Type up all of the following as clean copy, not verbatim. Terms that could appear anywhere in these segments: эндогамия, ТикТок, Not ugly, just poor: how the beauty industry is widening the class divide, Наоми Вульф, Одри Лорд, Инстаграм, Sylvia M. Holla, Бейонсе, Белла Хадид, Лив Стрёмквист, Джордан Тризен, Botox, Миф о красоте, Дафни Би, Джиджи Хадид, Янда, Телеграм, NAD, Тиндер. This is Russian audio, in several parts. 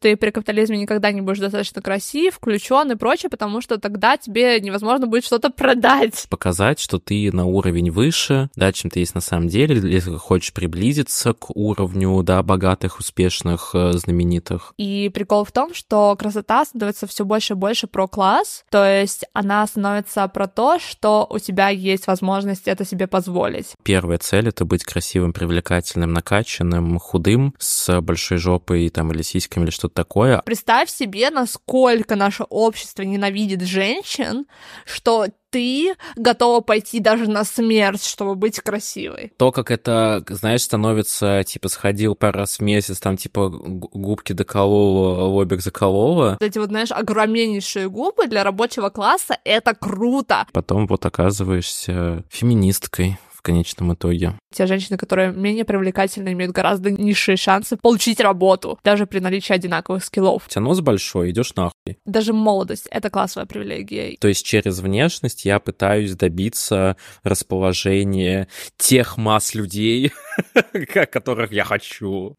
ты при капитализме никогда не будешь достаточно красив, включен и прочее, потому что тогда тебе невозможно будет что-то продать. Показать, что ты на уровень выше, да, чем ты есть на самом деле, если хочешь приблизиться к уровню, да, богатых, успешных, знаменитых. И прикол в том, что красота становится все больше и больше про класс, то есть она становится про то, что у тебя есть возможность это себе позволить. Первая цель — это быть красивым, привлекательным, накачанным, худым, с большой жопой там или сиськами, или что-то такое. Представь себе, насколько наше общество ненавидит женщин, что ты готова пойти даже на смерть, чтобы быть красивой. То, как это, знаешь, становится, типа, сходил пару раз в месяц, там, типа, губки доколола, лобик заколола. Вот эти вот, знаешь, огромнейшие губы для рабочего класса — это круто. Потом вот оказываешься феминисткой в конечном итоге. Те женщины, которые менее привлекательны, имеют гораздо низшие шансы получить работу, даже при наличии одинаковых скиллов. У тебя нос большой, идешь нахуй. Даже молодость — это классовая привилегия. То есть через внешность я пытаюсь добиться расположения тех масс людей, которых я хочу.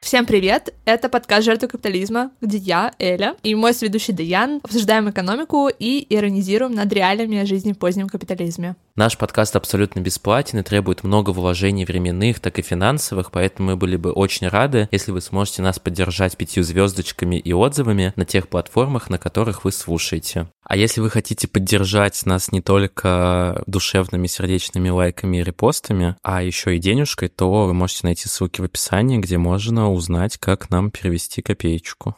Всем привет! Это подкаст «Жертвы капитализма», где я, Эля, и мой соведущий Даян обсуждаем экономику и иронизируем над реалиями жизни в позднем капитализме. Наш подкаст абсолютно бесплатен и требует много вложений временных, так и финансовых, поэтому мы были бы очень рады, если вы сможете нас поддержать 5 звездочками и отзывами на тех платформах, на которых вы слушаете. А если вы хотите поддержать нас не только душевными, сердечными лайками и репостами, а еще и денежкой, то вы можете найти ссылки в описании, где можно узнать, как нам перевести копеечку.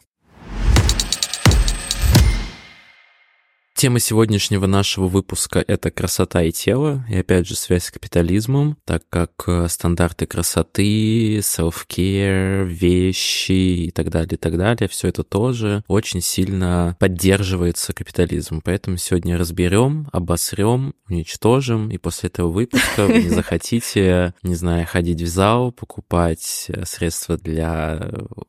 Тема сегодняшнего нашего выпуска — это красота и тело, и опять же связь с капитализмом, так как стандарты красоты, self-care, вещи и так далее, все это тоже очень сильно поддерживается капитализмом, поэтому сегодня разберем, обосрем, уничтожим, и после этого выпуска вы не захотите, не знаю, ходить в зал, покупать средства для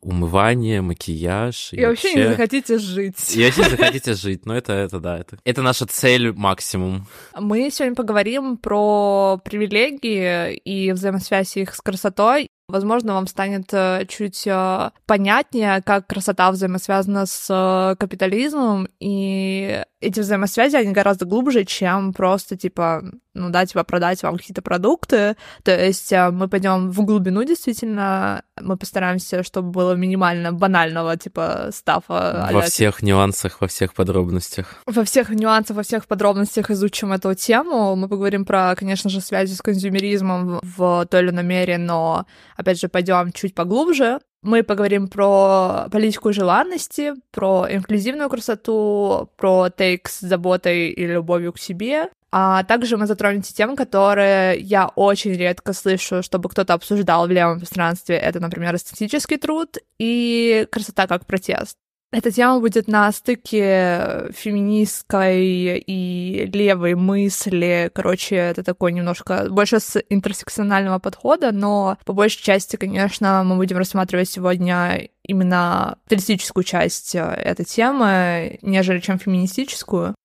умывания, макияж. И вообще не захотите жить. И вообще не захотите жить, но это да. Это наша цель максимум. Мы сегодня поговорим про привилегии и взаимосвязь их с красотой. Возможно, вам станет чуть понятнее, как красота взаимосвязана с капитализмом, и эти взаимосвязи, они гораздо глубже, чем просто, типа, ну да, типа, продать вам какие-то продукты. То есть мы пойдем в глубину, действительно, мы постараемся, чтобы было минимально банального, типа, стафа. Во всех нюансах, во всех подробностях. Во всех нюансах, во всех подробностях изучим эту тему. Мы поговорим про, конечно же, связи с консюмеризмом в той или иной мере, но... Опять же, пойдем чуть поглубже. Мы поговорим про политику желанности, про инклюзивную красоту, про тейк с заботой и любовью к себе. А также мы затронем те темы, которые я очень редко слышу, чтобы кто-то обсуждал в левом пространстве. Это, например, эстетический труд и красота как протест. Эта тема будет на стыке феминистской и левой мысли. Короче, это такой немножко больше с интерсекционального подхода, но по большей части, конечно, мы будем рассматривать сегодня именно капиталистическую часть этой темы, нежели чем феминистическую.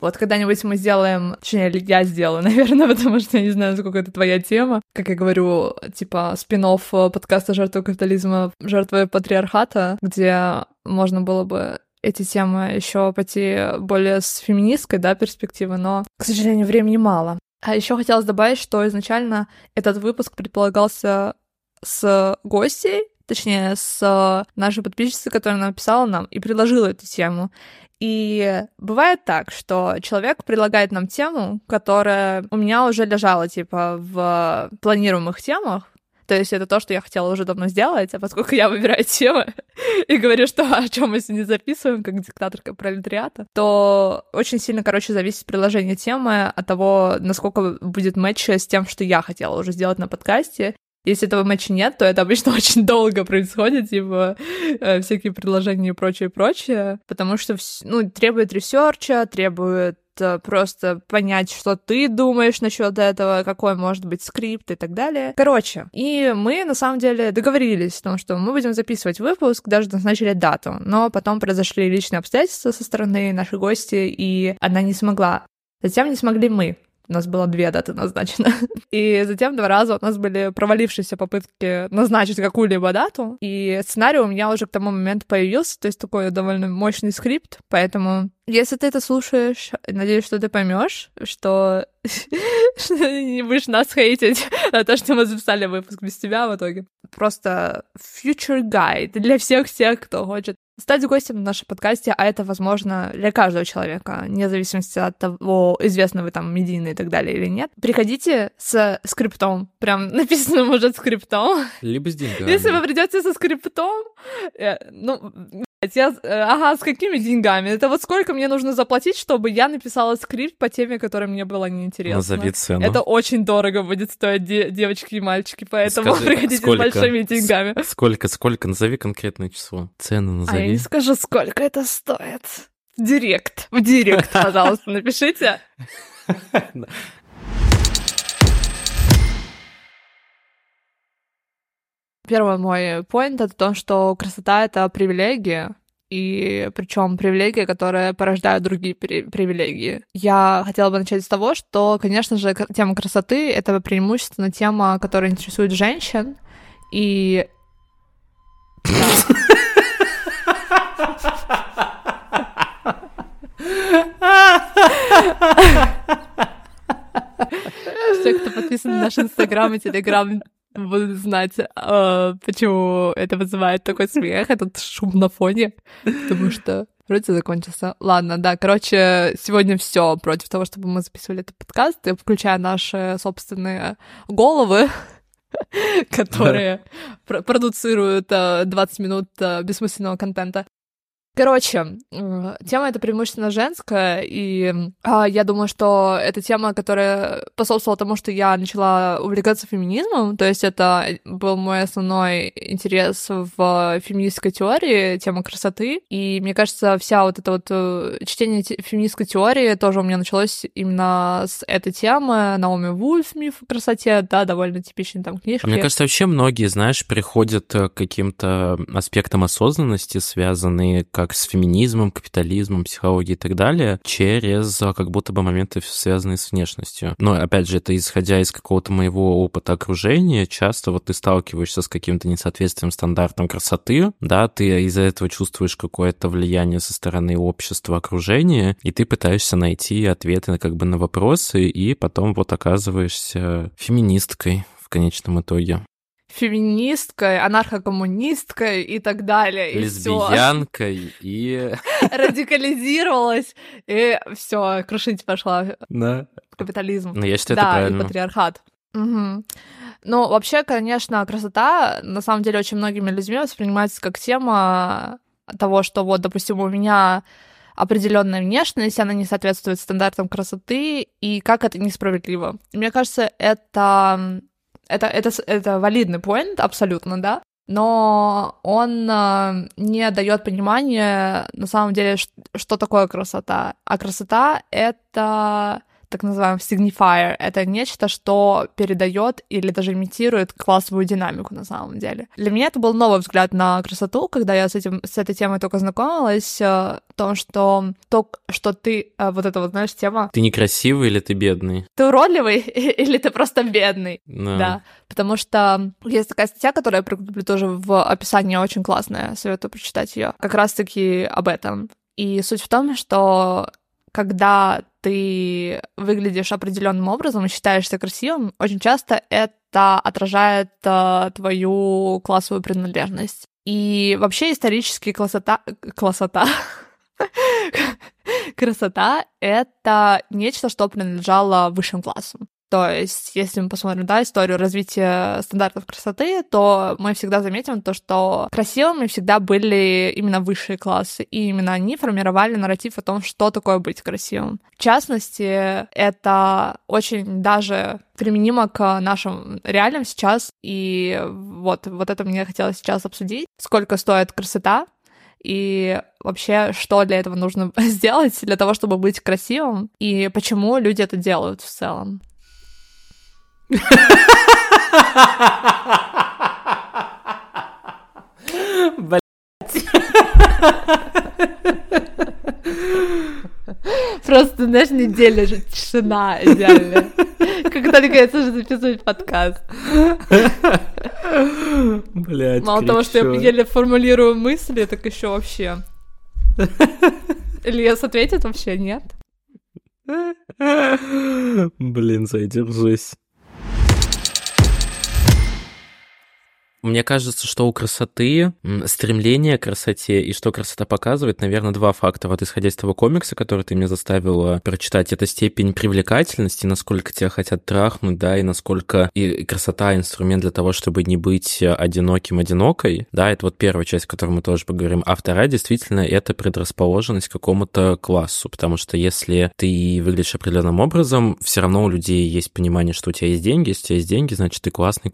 Вот когда-нибудь мы сделаем, точнее, я сделаю, наверное, потому что я не знаю, насколько это твоя тема. Как я говорю, типа спин-офф подкаста «Жертвы капитализма», «Жертвы патриархата», где можно было бы эти темы еще пойти более с феминистской, да, перспективы, но, к сожалению, времени мало. А еще хотелось добавить, что изначально этот выпуск предполагался с гостей, точнее, с нашей подписчицей, которая написала нам и предложила эту тему. И бывает так, что человек предлагает нам тему, которая у меня уже лежала, типа, в планируемых темах. То есть это то, что я хотела уже давно сделать, а поскольку я выбираю темы и говорю, что о чем мы сегодня записываем, как диктаторка пролетариата, то очень сильно, короче, зависит приложение темы от того, насколько будет мэтч с тем, что я хотела уже сделать на подкасте. Если этого матча нет, то это обычно очень долго происходит, типа всякие предложения и прочее, потому что, ну, требует ресерча, требует просто понять, что ты думаешь насчет этого, какой может быть скрипт и так далее. Короче, и мы на самом деле договорились о том, что мы будем записывать выпуск, даже назначили дату, но потом произошли личные обстоятельства со стороны нашей гости, и она не смогла Затем не смогли мы. У нас было 2 даты назначено. И затем 2 раза у нас были провалившиеся попытки назначить какую-либо дату. И сценарий у меня уже к тому моменту появился. То есть такой довольно мощный скрипт. Поэтому, если ты это слушаешь, надеюсь, что ты поймешь, что не будешь нас хейтить на то, что мы записали выпуск без тебя в итоге. Просто future guide для всех-всех, кто хочет стать гостем в нашем подкасте, а это возможно для каждого человека, вне зависимости от того, известны вы там медийные и так далее или нет. Приходите с скриптом, прям написанным уже скриптом. Либо с деньгами. Если вы придете со скриптом, с какими деньгами? Это вот сколько мне нужно заплатить, чтобы я написала скрипт по теме, которая мне была неинтересна. Назови цену. Это очень дорого будет стоить, девочки и мальчики, поэтому скажи, приходите сколько, с большими деньгами. Сколько? Назови конкретное число. Цену назови. А я не скажу, сколько это стоит. В директ, пожалуйста, напишите. Первый мой поинт — это то, что красота — это привилегия, и причем привилегия, которая порождает другие привилегии. Я хотела бы начать с того, что, конечно же, тема красоты — это преимущественно тема, которая интересует женщин, и... Все, кто подписан на наш Инстаграм и Телеграм, будут знать, почему это вызывает такой смех, этот шум на фоне, потому что вроде закончился. Ладно, да, короче, сегодня все против того, чтобы мы записывали этот подкаст, включая наши собственные головы, которые продуцируют 20 минут бессмысленного контента. Короче, тема эта преимущественно женская, и я думаю, что это тема, которая способствовала тому, что я начала увлекаться феминизмом, то есть это был мой основной интерес в феминистской теории, тема красоты, и мне кажется, вся вот это вот чтение феминистской теории тоже у меня началось именно с этой темы, Наоми Вульф, «Миф о красоте», да, довольно типичные там книжки. Мне кажется, вообще многие, знаешь, приходят к каким-то аспектам осознанности, связанные как с феминизмом, капитализмом, психологией и так далее, через как будто бы моменты, связанные с внешностью. Но, опять же, это исходя из какого-то моего опыта окружения, часто вот ты сталкиваешься с каким-то несоответствием стандартам красоты, да, ты из-за этого чувствуешь какое-то влияние со стороны общества, окружения, и ты пытаешься найти ответы как бы на вопросы, и потом вот оказываешься феминисткой в конечном итоге. Феминисткой, анархокоммунисткой и так далее. Лесбиянкой и... Радикализировалась, и все, крушить пошла. Да. Капитализм. Но я считаю, это правильно. Да, и патриархат. Угу. Ну, вообще, конечно, красота, на самом деле, очень многими людьми воспринимается как тема того, что вот, допустим, у меня... определенная внешность, она не соответствует стандартам красоты, и как это несправедливо. Мне кажется, это валидный поинт, абсолютно, да, но он не дает понимания, на самом деле, что такое красота. А красота — это так называемый signifier, это нечто, что передает или даже имитирует классовую динамику на самом деле. Для меня это был новый взгляд на красоту, когда я с этой темой только знакомилась, то, что ты, вот эта вот, знаешь, тема... Ты некрасивый или ты бедный? Ты уродливый или ты просто бедный? No. Да, потому что есть такая статья, которую я прикреплю тоже в описании, очень классная, советую прочитать ее, как раз-таки об этом. И суть в том, что когда ты выглядишь определенным образом и считаешься красивым, очень часто это отражает твою классовую принадлежность. И вообще исторически красота — это нечто, что принадлежало высшим классам. То есть, если мы посмотрим, да, историю развития стандартов красоты, то мы всегда заметим то, что красивыми всегда были именно высшие классы, и именно они формировали нарратив о том, что такое быть красивым. В частности, это очень даже применимо к нашим реалиям сейчас, и вот это мне хотелось сейчас обсудить. Сколько стоит красота? И вообще, что для этого нужно сделать, для того, чтобы быть красивым, и почему люди это делают в целом? Блять. Просто, знаешь, неделя же тишина идеальная. Когда наконец-то же записывать подкаст. Блядь, мало того, что я еле формулирую мысли, так еще вообще. Лес ответит вообще, нет? Блин, задержись. Мне кажется, что у красоты стремление к красоте и что красота показывает, наверное, два фактора. Вот исходя из того комикса, который ты меня заставила прочитать, это степень привлекательности, насколько тебя хотят трахнуть, да, и насколько и красота инструмент для того, чтобы не быть одиноким-одинокой, да, это вот первая часть, о которой мы тоже поговорим. А вторая, действительно, это предрасположенность к какому-то классу, потому что если ты выглядишь определенным образом, все равно у людей есть понимание, что у тебя есть деньги, если у тебя есть деньги, значит, ты классный,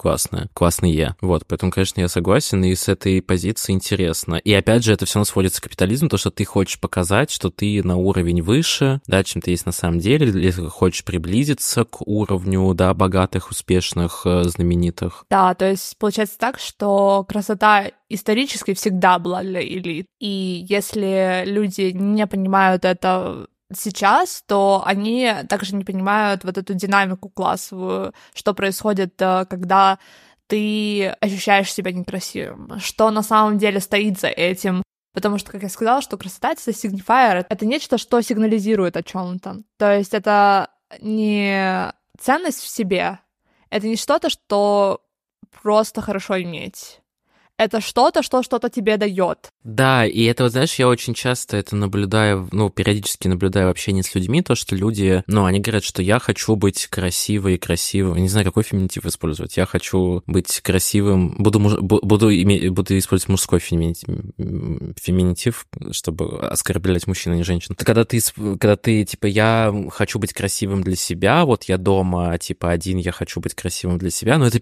вот. Поэтому, конечно, я согласен, и с этой позиции интересно. И опять же, это все равно сводится к капитализму, то, что ты хочешь показать, что ты на уровень выше, да, чем ты есть на самом деле, или хочешь приблизиться к уровню, да, богатых, успешных, знаменитых. Да, то есть получается так, что красота исторически всегда была для элит. И если люди не понимают это сейчас, то они также не понимают вот эту динамику классовую, что происходит, когда ты ощущаешь себя некрасивым, что на самом деле стоит за этим. Потому что, как я сказала, что красота — это signifier, это нечто, что сигнализирует о чем-то. То есть это не ценность в себе, это не что-то, что просто хорошо иметь. Это что-то, что что-то тебе дает. Да, и это, вот, знаешь, я очень часто это наблюдаю, периодически наблюдаю в общении с людьми, то, что люди, они говорят, что я хочу быть красивым, не знаю, какой феминитив использовать, я хочу быть красивым, буду использовать мужской феминитив, чтобы оскорблять мужчин, а не женщин. Когда ты, типа, я хочу быть красивым для себя, вот я дома, типа, один, я хочу быть красивым для себя, но это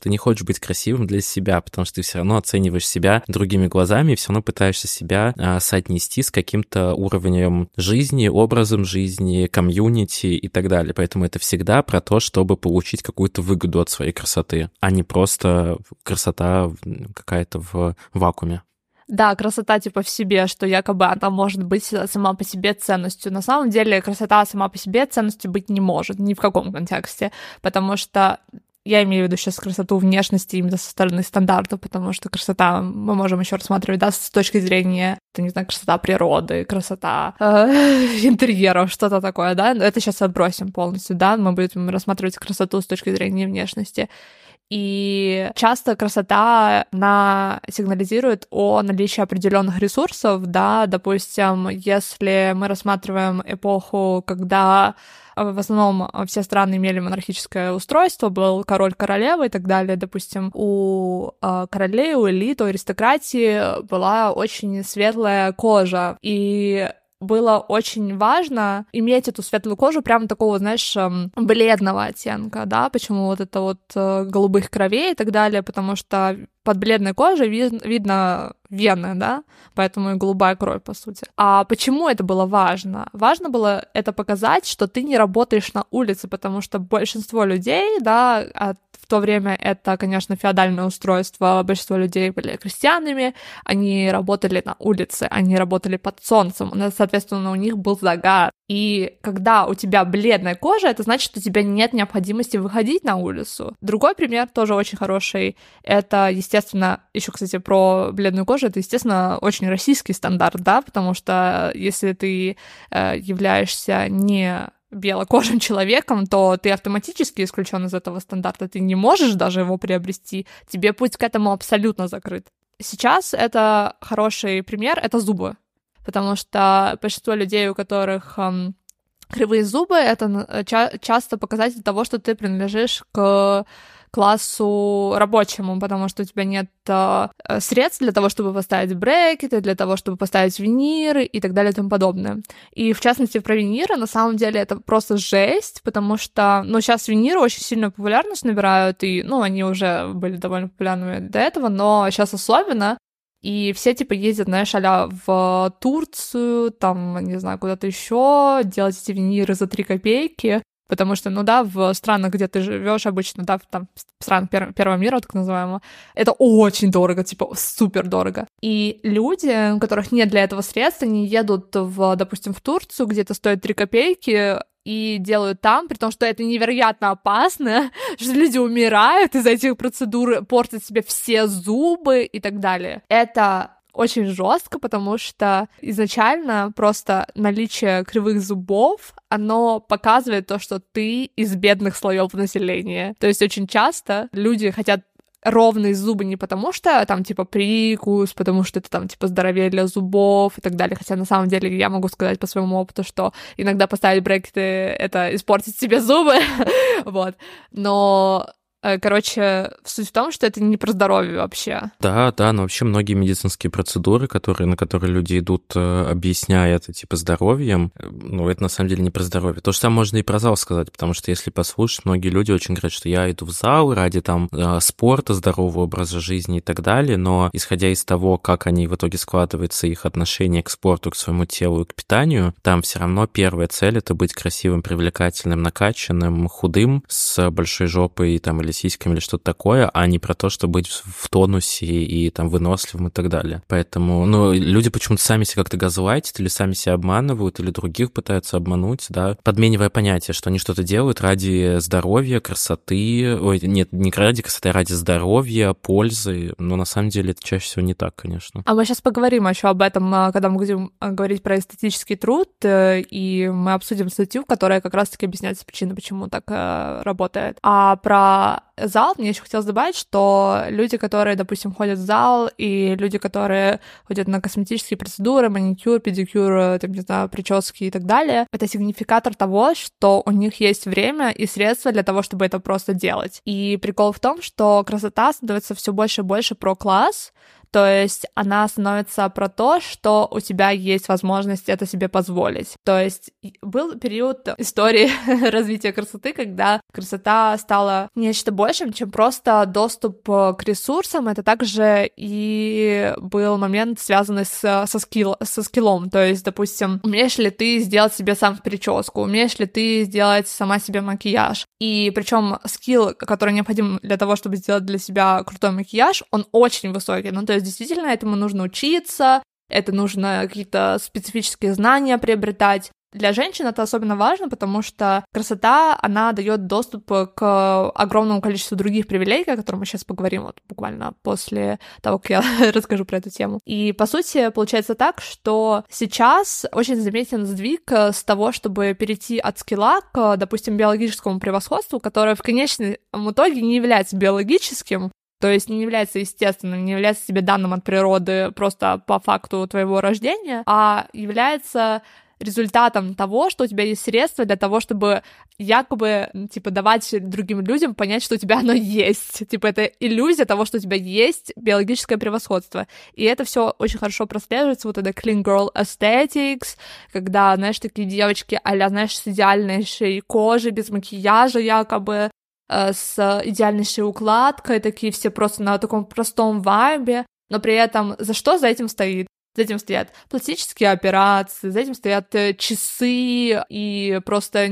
ты не хочешь быть красивым для себя, потому что ты все равно оцениваешь себя другими глазами и все равно пытаешься себя соотнести с каким-то уровнем жизни, образом жизни, комьюнити и так далее. Поэтому это всегда про то, чтобы получить какую-то выгоду от своей красоты, а не просто красота какая-то в вакууме. Да, красота типа в себе, что якобы она может быть сама по себе ценностью. На самом деле красота сама по себе ценностью быть не может, ни в каком контексте, потому что я имею в виду сейчас красоту внешности именно со стороны стандартов, потому что красота мы можем еще рассматривать, да, с точки зрения, не знаю, красота природы, красота интерьеров, что-то такое, да. Но это сейчас отбросим полностью, да. Мы будем рассматривать красоту с точки зрения внешности. И часто красота, она сигнализирует о наличии определенных ресурсов, да, допустим, если мы рассматриваем эпоху, когда в основном все страны имели монархическое устройство, был король, королева и так далее, допустим, у королей, у элит, у аристократии была очень светлая кожа, и было очень важно иметь эту светлую кожу прям такого, знаешь, бледного оттенка, да, почему вот это вот голубых кровей и так далее, потому что под бледной кожей видно вены, да, поэтому и голубая кровь, по сути. А почему это было важно? Важно было это показать, что ты не работаешь на улице, потому что большинство людей, да, в то время это, конечно, феодальное устройство, большинство людей были крестьянами, они работали на улице, они работали под солнцем, соответственно, у них был загар. И когда у тебя бледная кожа, это значит, что у тебя нет необходимости выходить на улицу. Другой пример тоже очень хороший, это, естественно, еще, кстати, про бледную кожу, это, естественно, очень российский стандарт, да, потому что если ты являешься не белокожим человеком, то ты автоматически исключен из этого стандарта, ты не можешь даже его приобрести, тебе путь к этому абсолютно закрыт. Сейчас это хороший пример, это зубы, потому что большинство людей, у которых кривые зубы, это часто показатель того, что ты принадлежишь к классу рабочему, потому что у тебя нет средств для того, чтобы поставить брекеты, для того, чтобы поставить виниры и так далее и тому подобное. И в частности про виниры, на самом деле это просто жесть, потому что, сейчас виниры очень сильную популярность набирают, и, они уже были довольно популярными до этого, но сейчас особенно. И все, типа, ездят, знаешь, а-ля в Турцию, там, не знаю, куда-то еще, делать эти виниры за 3 копейки. Потому что, ну да, в странах, где ты живешь обычно, да, там, в странах первого мира, так называемого, это очень дорого, типа супер дорого. И люди, у которых нет для этого средств, они едут, допустим, в Турцию, где это стоит 3 копейки, и делают там, при том, что это невероятно опасно, что люди умирают из-за этих процедур, портят себе все зубы и так далее. Это очень жестко, потому что изначально просто наличие кривых зубов, оно показывает то, что ты из бедных слоев населения. То есть очень часто люди хотят ровные зубы не потому, что там типа прикус, потому что это там типа здоровее для зубов и так далее. Хотя на самом деле я могу сказать по своему опыту, что иногда поставить брекеты — это испортить себе зубы. Вот. Но, короче, суть в том, что это не про здоровье вообще. Да, но вообще многие медицинские процедуры, на которые люди идут, объясняя это типа здоровьем, ну, это на самом деле не про здоровье. То же самое можно и про зал сказать, потому что если послушать, многие люди очень говорят, что я иду в зал ради там спорта, здорового образа жизни и так далее, но исходя из того, как они в итоге складываются, их отношение к спорту, к своему телу и к питанию, там все равно первая цель — это быть красивым, привлекательным, накачанным, худым, с большой жопой там, или сиськами, или что-то такое, а не про то, что быть в тонусе и там выносливым и так далее. Поэтому, ну, люди почему-то сами себя как-то газлайтят, или сами себя обманывают, или других пытаются обмануть, да, подменивая понятие, что они что-то делают ради здоровья, красоты, не ради красоты, а ради здоровья, пользы, но на самом деле это чаще всего не так, конечно. А мы сейчас поговорим еще об этом, когда мы будем говорить про эстетический труд, и мы обсудим статью, которая как раз-таки объясняет причины, почему так работает. А про зал, мне еще хотелось добавить, что люди, которые, допустим, ходят в зал, и люди, которые ходят на косметические процедуры, маникюр, педикюр, там, не знаю, прически и так далее, это сигнификатор того, что у них есть время и средства для того, чтобы это просто делать. И прикол в том, что красота становится все больше и больше про класс. То есть она становится про то, что у тебя есть возможность это себе позволить. То есть был период истории развития красоты, когда красота стала нечто большим, чем просто доступ к ресурсам. Это также и был момент, связанный со скиллом. То есть, допустим, умеешь ли ты сделать себе сам прическу, умеешь ли ты сделать сама себе макияж. И причем скилл, который необходим для того, чтобы сделать для себя крутой макияж, он очень высокий. Ну, то есть действительно, этому нужно учиться, это нужно какие-то специфические знания приобретать. Для женщин это особенно важно, потому что красота, она дает доступ к огромному количеству других привилегий, о которых мы сейчас поговорим вот буквально после того, как я расскажу про эту тему. И, по сути, получается так, что сейчас очень заметен сдвиг с того, чтобы перейти от скилла к, допустим, биологическому превосходству, которое в конечном итоге не является биологическим, то есть не является естественным, не является себе данным от природы просто по факту твоего рождения, а является результатом того, что у тебя есть средства для того, чтобы якобы, типа, давать другим людям понять, что у тебя оно есть. Типа, это иллюзия того, что у тебя есть биологическое превосходство. И это все очень хорошо прослеживается, вот это clean girl aesthetics, когда, знаешь, такие девочки а-ля, знаешь, с идеальнейшей кожей, без макияжа якобы, с идеальнейшей укладкой, такие все просто на таком простом вайбе, но при этом за этим стоит? За этим стоят пластические операции, за этим стоят часы и просто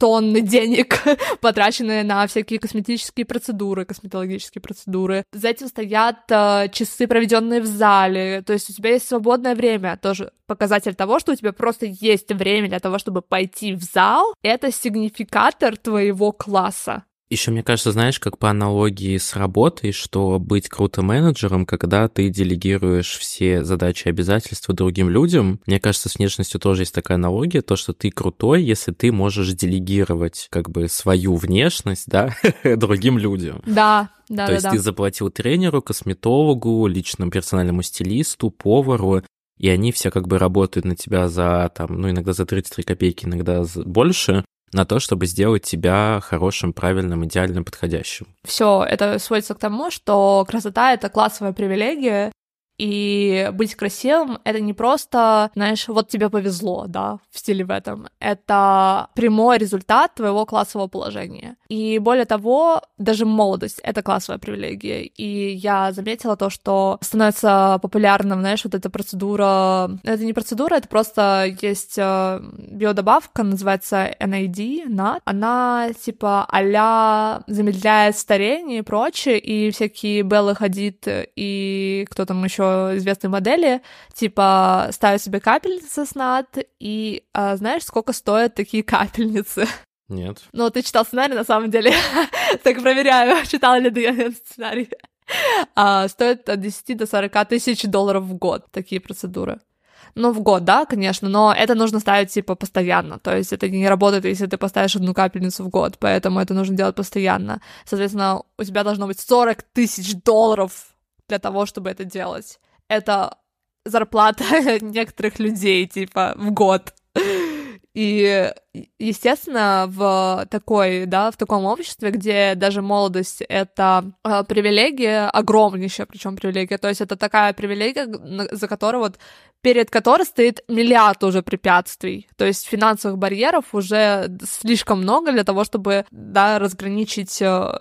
тонны денег, потраченные на всякие косметические процедуры, косметологические процедуры. За этим стоят часы, проведенные в зале, то есть у тебя есть свободное время, тоже показатель того, что у тебя просто есть время для того, чтобы пойти в зал. Это сигнификатор твоего класса. Еще мне кажется, знаешь, как по аналогии с работой, что быть крутым менеджером, когда ты делегируешь все задачи и обязательства другим людям, мне кажется, с внешностью тоже есть такая аналогия, то, что ты крутой, если ты можешь делегировать как бы свою внешность, да, другим людям. Да. То есть ты заплатил тренеру, косметологу, личному персональному стилисту, повару, и они все как бы работают на тебя за, там, ну, иногда за 33 копейки, иногда больше, на то, чтобы сделать тебя хорошим, правильным, идеальным, подходящим. Все это сводится к тому, что красота — это классовая привилегия, И быть красивым — это не просто, знаешь, вот тебе повезло, да, в стиле в этом. Это прямой результат твоего классового положения. И более того, даже молодость — это классовая привилегия. И я заметила то, что становится популярным, знаешь, вот эта процедура... Это не процедура, это просто есть биодобавка, называется NAD. Она типа а-ля замедляет старение и прочее, и всякие Белла Хадид и кто там еще известные модели, типа ставят себе капельницы с НАД, и знаешь, сколько стоят такие капельницы? Нет. Ну, ты читал сценарий, на самом деле. Так проверяю, читала ли ты сценарий. Стоит от 10 до 40 тысяч долларов в год такие процедуры. Ну, в год, да, конечно, но это нужно ставить, типа, постоянно, то есть это не работает, если ты поставишь одну капельницу в год, поэтому это нужно делать постоянно. Соответственно, у тебя должно быть 40 тысяч долларов для того, чтобы это делать. Это зарплата некоторых людей, типа, в год. И, естественно, в такой, да, в таком обществе, где даже молодость — это привилегия огромнейшая, причем привилегия, то есть это такая привилегия, за которую вот перед которой стоит миллиард уже препятствий, то есть финансовых барьеров уже слишком много для того, чтобы, да, разграничить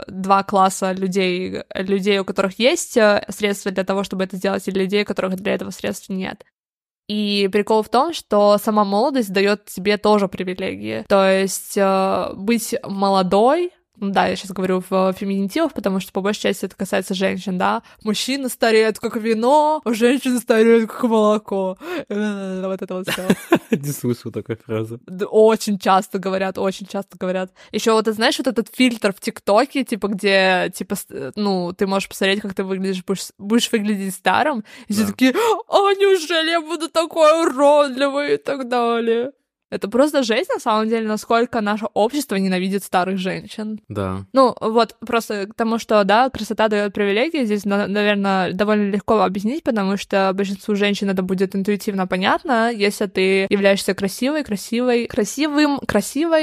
два класса людей, людей, у которых есть средства для того, чтобы это сделать, и людей, у которых для этого средств нет. И прикол в том, что сама молодость дает тебе тоже привилегии, то есть быть молодой, да, я сейчас говорю в феминитивах, потому что по большей части это касается женщин, да, мужчины стареют как вино, женщины стареют как молоко, вот это вот всё. Не слышал такой фразы. Очень часто говорят. Еще вот, знаешь, вот этот фильтр в ТикТоке, типа, где, типа, ну, ты можешь посмотреть, как ты выглядишь, будешь выглядеть старым, и все такие, а, неужели я буду такой уродливый и так далее. Это просто жесть, на самом деле, насколько наше общество ненавидит старых женщин. Да. Ну, вот просто к тому, что, да, красота дает привилегии, здесь, наверное, довольно легко объяснить, потому что большинству женщин это будет интуитивно понятно. Если ты являешься красивой,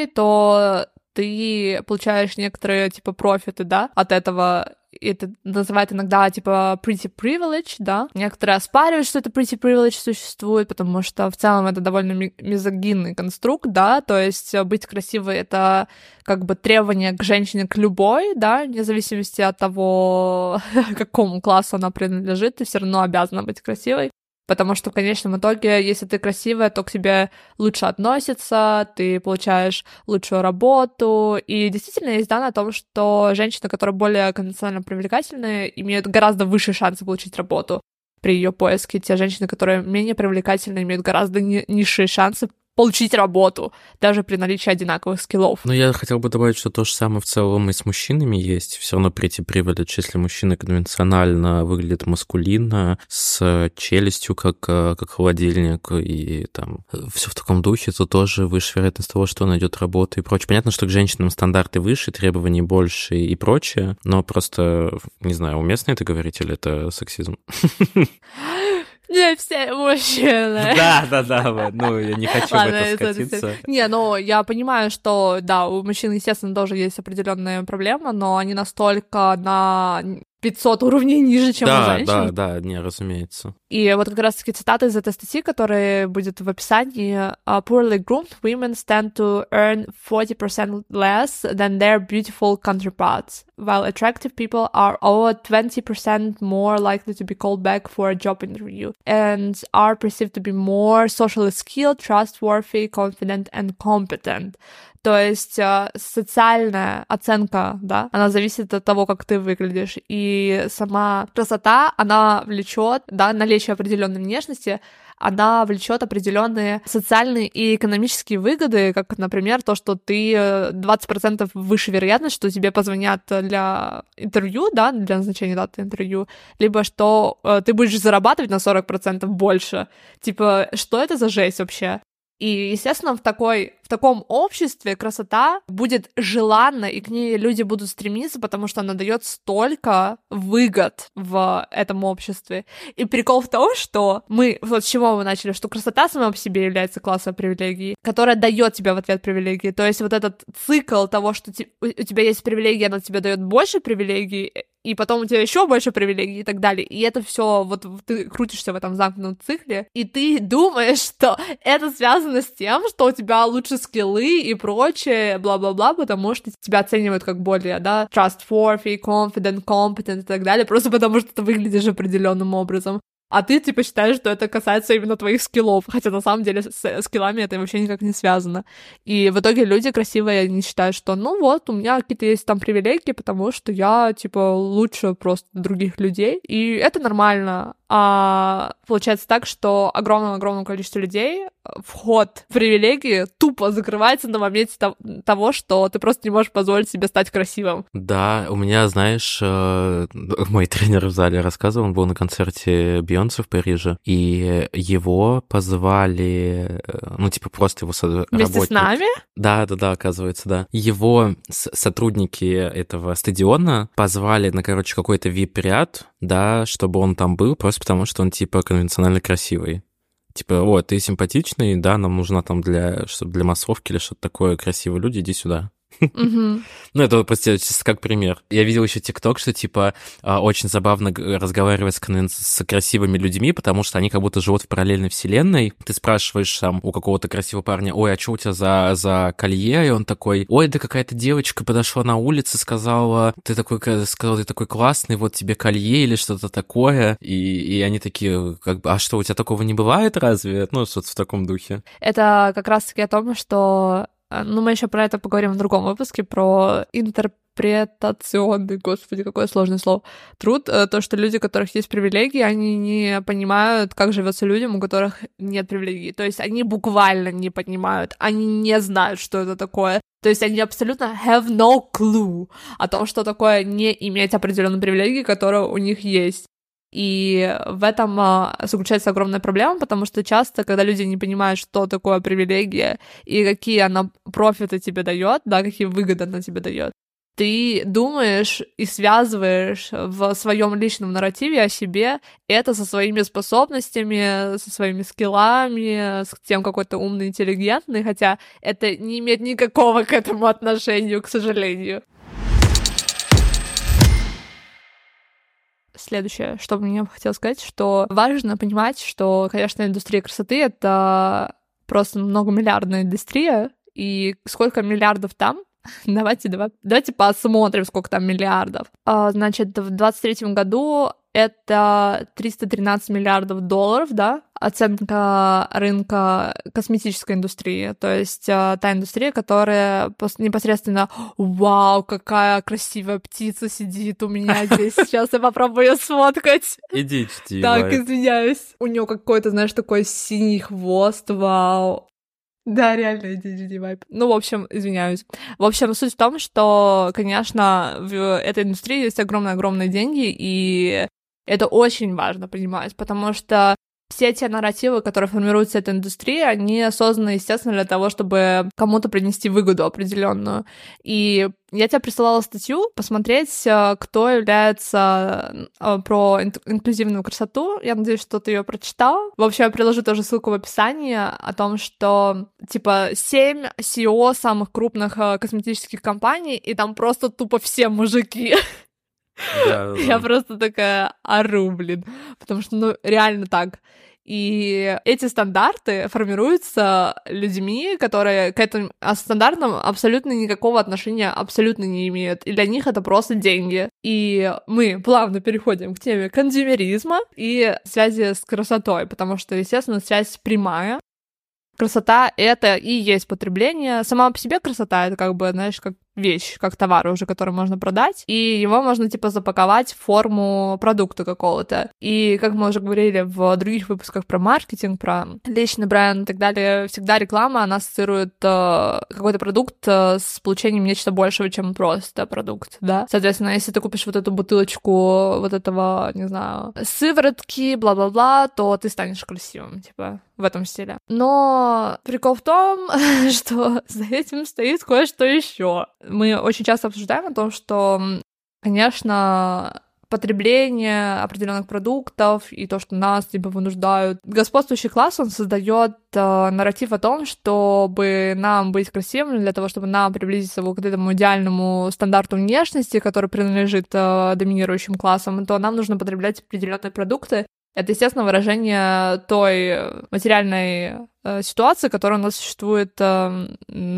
то ты получаешь некоторые, типа, профиты, да, от этого. И это называют иногда, типа, pretty privilege, да. Некоторые оспаривают, что это pretty privilege существует, потому что в целом это довольно мизогинный конструкт, да, то есть быть красивой — это как бы требование к женщине, к любой, да, вне зависимости от того, какому классу она принадлежит, ты все равно обязана быть красивой. Потому что в конечном итоге, если ты красивая, то к тебе лучше относятся, ты получаешь лучшую работу. И действительно есть данные о том, что женщины, которые более конвенционально привлекательны, имеют гораздо выше шансы получить работу при ее поиске. Те женщины, которые менее привлекательны, имеют гораздо низшие шансы получить работу, даже при наличии одинаковых скиллов. Но я хотел бы добавить, что то же самое в целом и с мужчинами есть. Все равно pretty privilege, если мужчина конвенционально выглядит маскулинно, с челюстью, как холодильник, и там все в таком духе, то тоже выше вероятность того, что он найдет работу и прочее. Понятно, что к женщинам стандарты выше, требований больше и прочее, но просто, не знаю, уместно это говорить или это сексизм? Не все мужчины. Да, ну я не хочу в это скатиться. Не, ну я понимаю, что, да, у мужчин, естественно, тоже есть определенная проблема, но они настолько на 500 уровней ниже, чем у женщин. Да, не, разумеется. И вот как раз-таки цитата из этой статьи, которая будет в описании. Poorly groomed women stand to earn 40% less than their beautiful counterparts, while attractive people are over 20% more likely to be called back for a job interview and are perceived to be more socially skilled, trustworthy, confident and competent. То есть социальная оценка, да, она зависит от того, как ты выглядишь, и сама красота, она влечет, да, наличие определенной внешности, она влечет определенные социальные и экономические выгоды, как, например, то, что ты 20% выше вероятность, что тебе позвонят для интервью, да, для назначения даты интервью, либо что ты будешь зарабатывать на 40% больше. Типа, что это за жесть вообще? И, естественно, в таком обществе красота будет желанна, и к ней люди будут стремиться, потому что она дает столько выгод в этом обществе. И прикол в том, что вот с чего мы начали, что красота сама по себе является классовой привилегией, которая дает тебе в ответ привилегии. То есть вот этот цикл того, что у тебя есть привилегия, она тебе дает больше привилегий, и потом у тебя еще больше привилегий и так далее. И это все, вот ты крутишься в этом замкнутом цикле, и ты думаешь, что это связано с тем, что у тебя лучше скиллы и прочее, бла-бла-бла, потому что тебя оценивают как более, да, trustworthy, confident, competent и так далее, просто потому что ты выглядишь определенным образом. А ты, типа, считаешь, что это касается именно твоих скиллов, хотя на самом деле с скиллами это вообще никак не связано. И в итоге люди красивые, они считают, что, ну вот, у меня какие-то есть там привилегии, потому что я, типа, лучше просто других людей, и это нормально. А получается так, что огромное-огромное количество людей вход в привилегии тупо закрывается на моменте того, что ты просто не можешь позволить себе стать красивым. Да, у меня, знаешь, мой тренер в зале рассказывал, он был на концерте Бейонсе в Париже, и его позвали, ну, типа, просто его сотрудники. Вместе с нами? Да, оказывается, да. Его сотрудники этого стадиона позвали на, короче, какой-то VIP-ряд, да, чтобы он там был, просто потому что он, типа, конвенционально красивый. Типа, о, ты симпатичный, да, нам нужна там для массовки или что-то такое, красивые люди, иди сюда. Mm-hmm. Ну, это просто как пример. Я видел еще ТикТок, что, типа, очень забавно разговаривать с красивыми людьми, потому что они как будто живут в параллельной вселенной. Ты спрашиваешь там у какого-то красивого парня, ой, а что у тебя за колье? И он такой, ой, да какая-то девочка подошла на улице, сказала, ты такой классный, вот тебе колье или что-то такое. И они такие, как бы, а что, у тебя такого не бывает разве? Ну, что-то в таком духе. Это как раз-таки о том, что... Ну, мы еще про это поговорим в другом выпуске, про интерпретационный, господи, какое сложное слово, труд, то, что люди, у которых есть привилегии, они не понимают, как живется людям, у которых нет привилегий. То есть они буквально не понимают, они не знают, что это такое. То есть они абсолютно have no clue о том, что такое не иметь определенной привилегии, которая у них есть. И в этом заключается огромная проблема, потому что часто, когда люди не понимают, что такое привилегия и какие она профиты тебе дает, да, какие выгоды она тебе дает, ты думаешь и связываешь в своем личном нарративе о себе это со своими способностями, со своими скиллами, с тем, какой ты умный, интеллигентный, хотя это не имеет никакого к этому отношения, к сожалению. Следующее, что мне хотелось сказать, что важно понимать, что, конечно, индустрия красоты — это просто многомиллиардная индустрия, и сколько миллиардов там? Давайте посмотрим, сколько там миллиардов. Значит, в 2023 году это 313 миллиардов долларов, да, оценка рынка косметической индустрии, то есть та индустрия, которая непосредственно «Вау, какая красивая птица сидит у меня здесь, сейчас я попробую её сфоткать». Иди, чти. Так, извиняюсь. У неё какой-то, знаешь, такой синий хвост, вау. Да, реально, DGD вайп. Ну, в общем, извиняюсь. В общем, суть в том, что, конечно, в этой индустрии есть огромные-огромные деньги, и это очень важно понимать, потому что все те нарративы, которые формируются в этой индустрии, они созданы, естественно, для того, чтобы кому-то принести выгоду определенную. И я тебе присылала статью посмотреть, кто является про инклюзивную красоту. Я надеюсь, что ты ее прочитал. В общем, я приложу тоже ссылку в описании о том, что, типа, 7 CEO самых крупных косметических компаний, и там просто тупо все мужики. Да. Я просто такая ору, блин, потому что, ну, реально так. И эти стандарты формируются людьми, которые к этим стандартам абсолютно никакого отношения абсолютно не имеют, и для них это просто деньги. И мы плавно переходим к теме консюмеризма и связи с красотой, потому что, естественно, связь прямая. Красота — это и есть потребление. Сама по себе красота — это, как бы, знаешь, как вещь, как товар уже, который можно продать, и его можно, типа, запаковать в форму продукта какого-то. И, как мы уже говорили в других выпусках про маркетинг, про личный бренд и так далее, всегда реклама, она ассоциирует какой-то продукт с получением нечто большего, чем просто продукт, да. Соответственно, если ты купишь вот эту бутылочку вот этого, не знаю, сыворотки, бла-бла-бла, то ты станешь красивым, типа, в этом стиле. Но прикол в том, что за этим стоит кое-что еще. Мы очень часто обсуждаем о том, что, конечно, потребление определенных продуктов и то, что нас либо вынуждают. Господствующий класс, он создает нарратив о том, чтобы нам быть красивыми, для того, чтобы нам приблизиться вот к этому идеальному стандарту внешности, который принадлежит доминирующим классам, то нам нужно потреблять определенные продукты. Это, естественно, выражение той материальной ситуации, которая у нас существует на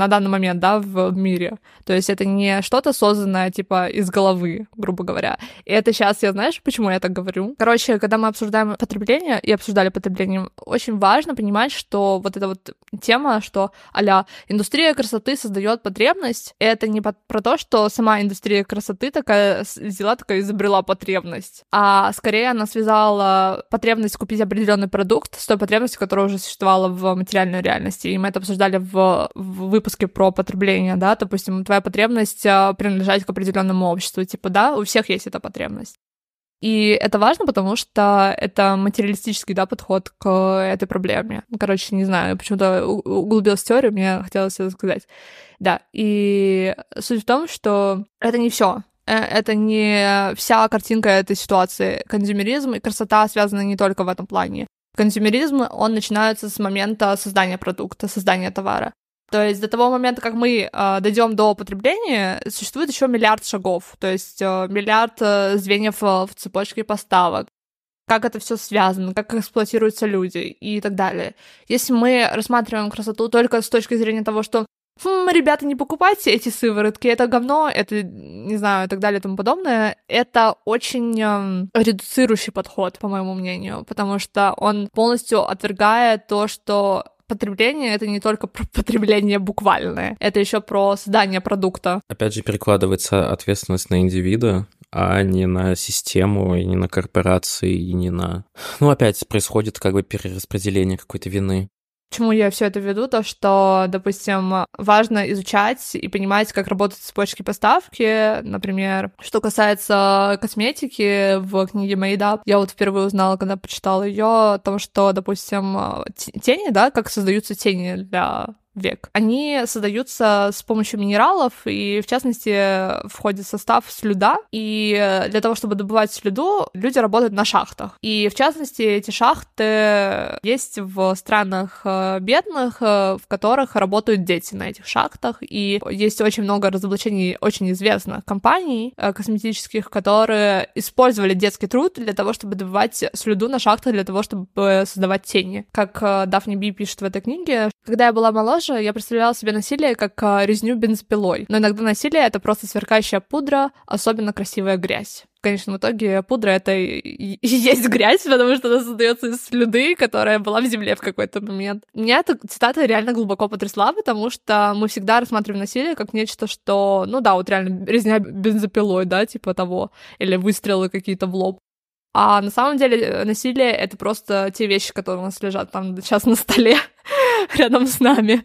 данный момент, да, в мире. То есть это не что-то созданное, типа, из головы, грубо говоря. И это сейчас, я знаешь, почему я так говорю? Короче, когда мы обсуждаем потребление, и обсуждали потребление, очень важно понимать, что вот эта вот тема, что а-ля индустрия красоты создает потребность, это не про то, что сама индустрия красоты такая взяла, такая изобрела потребность, а скорее она связала потребность купить определенный продукт с той потребностью, которая уже существовала в материальной реальности. И мы это обсуждали в выпуске про потребление, да, допустим, твоя потребность принадлежать к определенному обществу, типа, да, у всех есть эта потребность. И это важно, потому что это материалистический, да, подход к этой проблеме. Короче, не знаю, почему-то углубилась в теорию, мне хотелось это сказать. Да, и суть в том, что это не все. Это не вся картинка этой ситуации. Консюмеризм и красота связаны не только в этом плане. Консюмеризм, он начинается с момента создания продукта, создания товара. То есть до того момента, как мы дойдем до потребления, существует еще миллиард шагов, то есть миллиард звеньев в цепочке поставок, как это все связано, как эксплуатируются люди и так далее. Если мы рассматриваем красоту только с точки зрения того, что ребята, не покупайте эти сыворотки, это говно, это, не знаю, и так далее и тому подобное, это очень редуцирующий подход, по моему мнению, потому что он полностью отвергает то, что потребление — это не только про потребление буквальное, это еще про создание продукта. Опять же, перекладывается ответственность на индивида, а не на систему, и не на корпорации, и не на... Ну, опять происходит как бы перераспределение какой-то вины. Почему я все это веду? То, что, допустим, важно изучать и понимать, как работают цепочки поставки. Например, что касается косметики, в книге Made-up я вот впервые узнала, когда почитала ее, о том, что, допустим, тени, да, как создаются тени для век. Они создаются с помощью минералов, и, в частности, входит в состав слюда, и для того, чтобы добывать слюду, люди работают на шахтах. И, в частности, эти шахты есть в странах бедных, в которых работают дети на этих шахтах, и есть очень много разоблачений очень известных компаний косметических, которые использовали детский труд для того, чтобы добывать слюду на шахтах, для того, чтобы создавать тени. Как Дафни Би пишет в этой книге, когда я была моложе, я представляла себе насилие как резню бензопилой. Но иногда насилие — это просто сверкающая пудра, особенно красивая грязь. В конечном итоге пудра — это и есть грязь, потому что она создается из слюды, которая была в земле в какой-то момент. Меня эта цитата реально глубоко потрясла, потому что мы всегда рассматриваем насилие как нечто, что, ну да, вот реально резня бензопилой, да, типа того, или выстрелы какие-то в лоб. А на самом деле насилие — это просто те вещи, которые у нас лежат там сейчас на столе рядом с нами.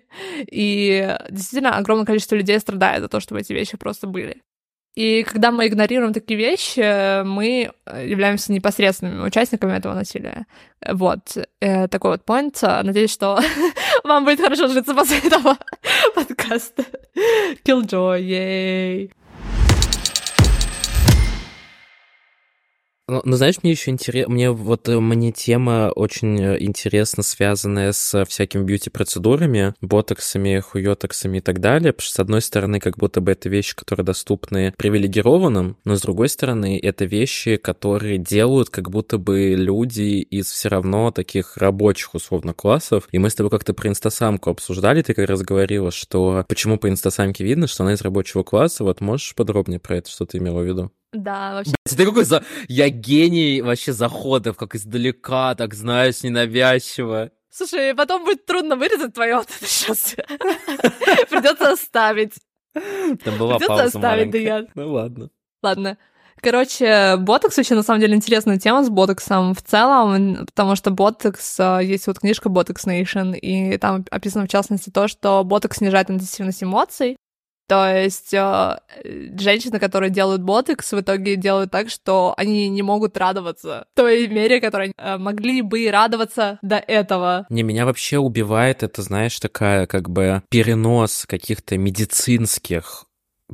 И действительно огромное количество людей страдает за то, чтобы эти вещи просто были. И когда мы игнорируем такие вещи, мы являемся непосредственными участниками этого насилия. Вот. Такой вот поинт. Надеюсь, что вам будет хорошо житься после этого подкаста. Killjoy, ей! Ну, знаешь, мне еще интересно, мне тема очень интересно связанная с всякими бьюти-процедурами, ботоксами, хуётоксами и так далее, потому что, с одной стороны, как будто бы это вещи, которые доступны привилегированным, но, с другой стороны, это вещи, которые делают как будто бы люди из все равно таких рабочих, условно, классов, и мы с тобой как-то про инстасамку обсуждали, ты как раз говорила, что почему по инстасамке видно, что она из рабочего класса, вот можешь подробнее про это, что ты имела в виду? Да, вообще. Ты какой Я гений вообще заходов, как издалека, так знаешь, ненавязчиво. Слушай, потом будет трудно вырезать твое вот это сейчас. Придется оставить. Там была пауза маленькая. Ну ладно. Ладно. Короче, ботокс вообще, на самом деле, интересная тема с ботоксом в целом, потому что ботокс, есть вот книжка Botox Nation, и там описано, в частности, то, что ботокс снижает интенсивность эмоций. То есть женщины, которые делают ботокс, в итоге делают так, что они не могут радоваться в той мере, которой могли бы радоваться до этого. Не, меня вообще убивает это, знаешь, такая как бы перенос каких-то медицинских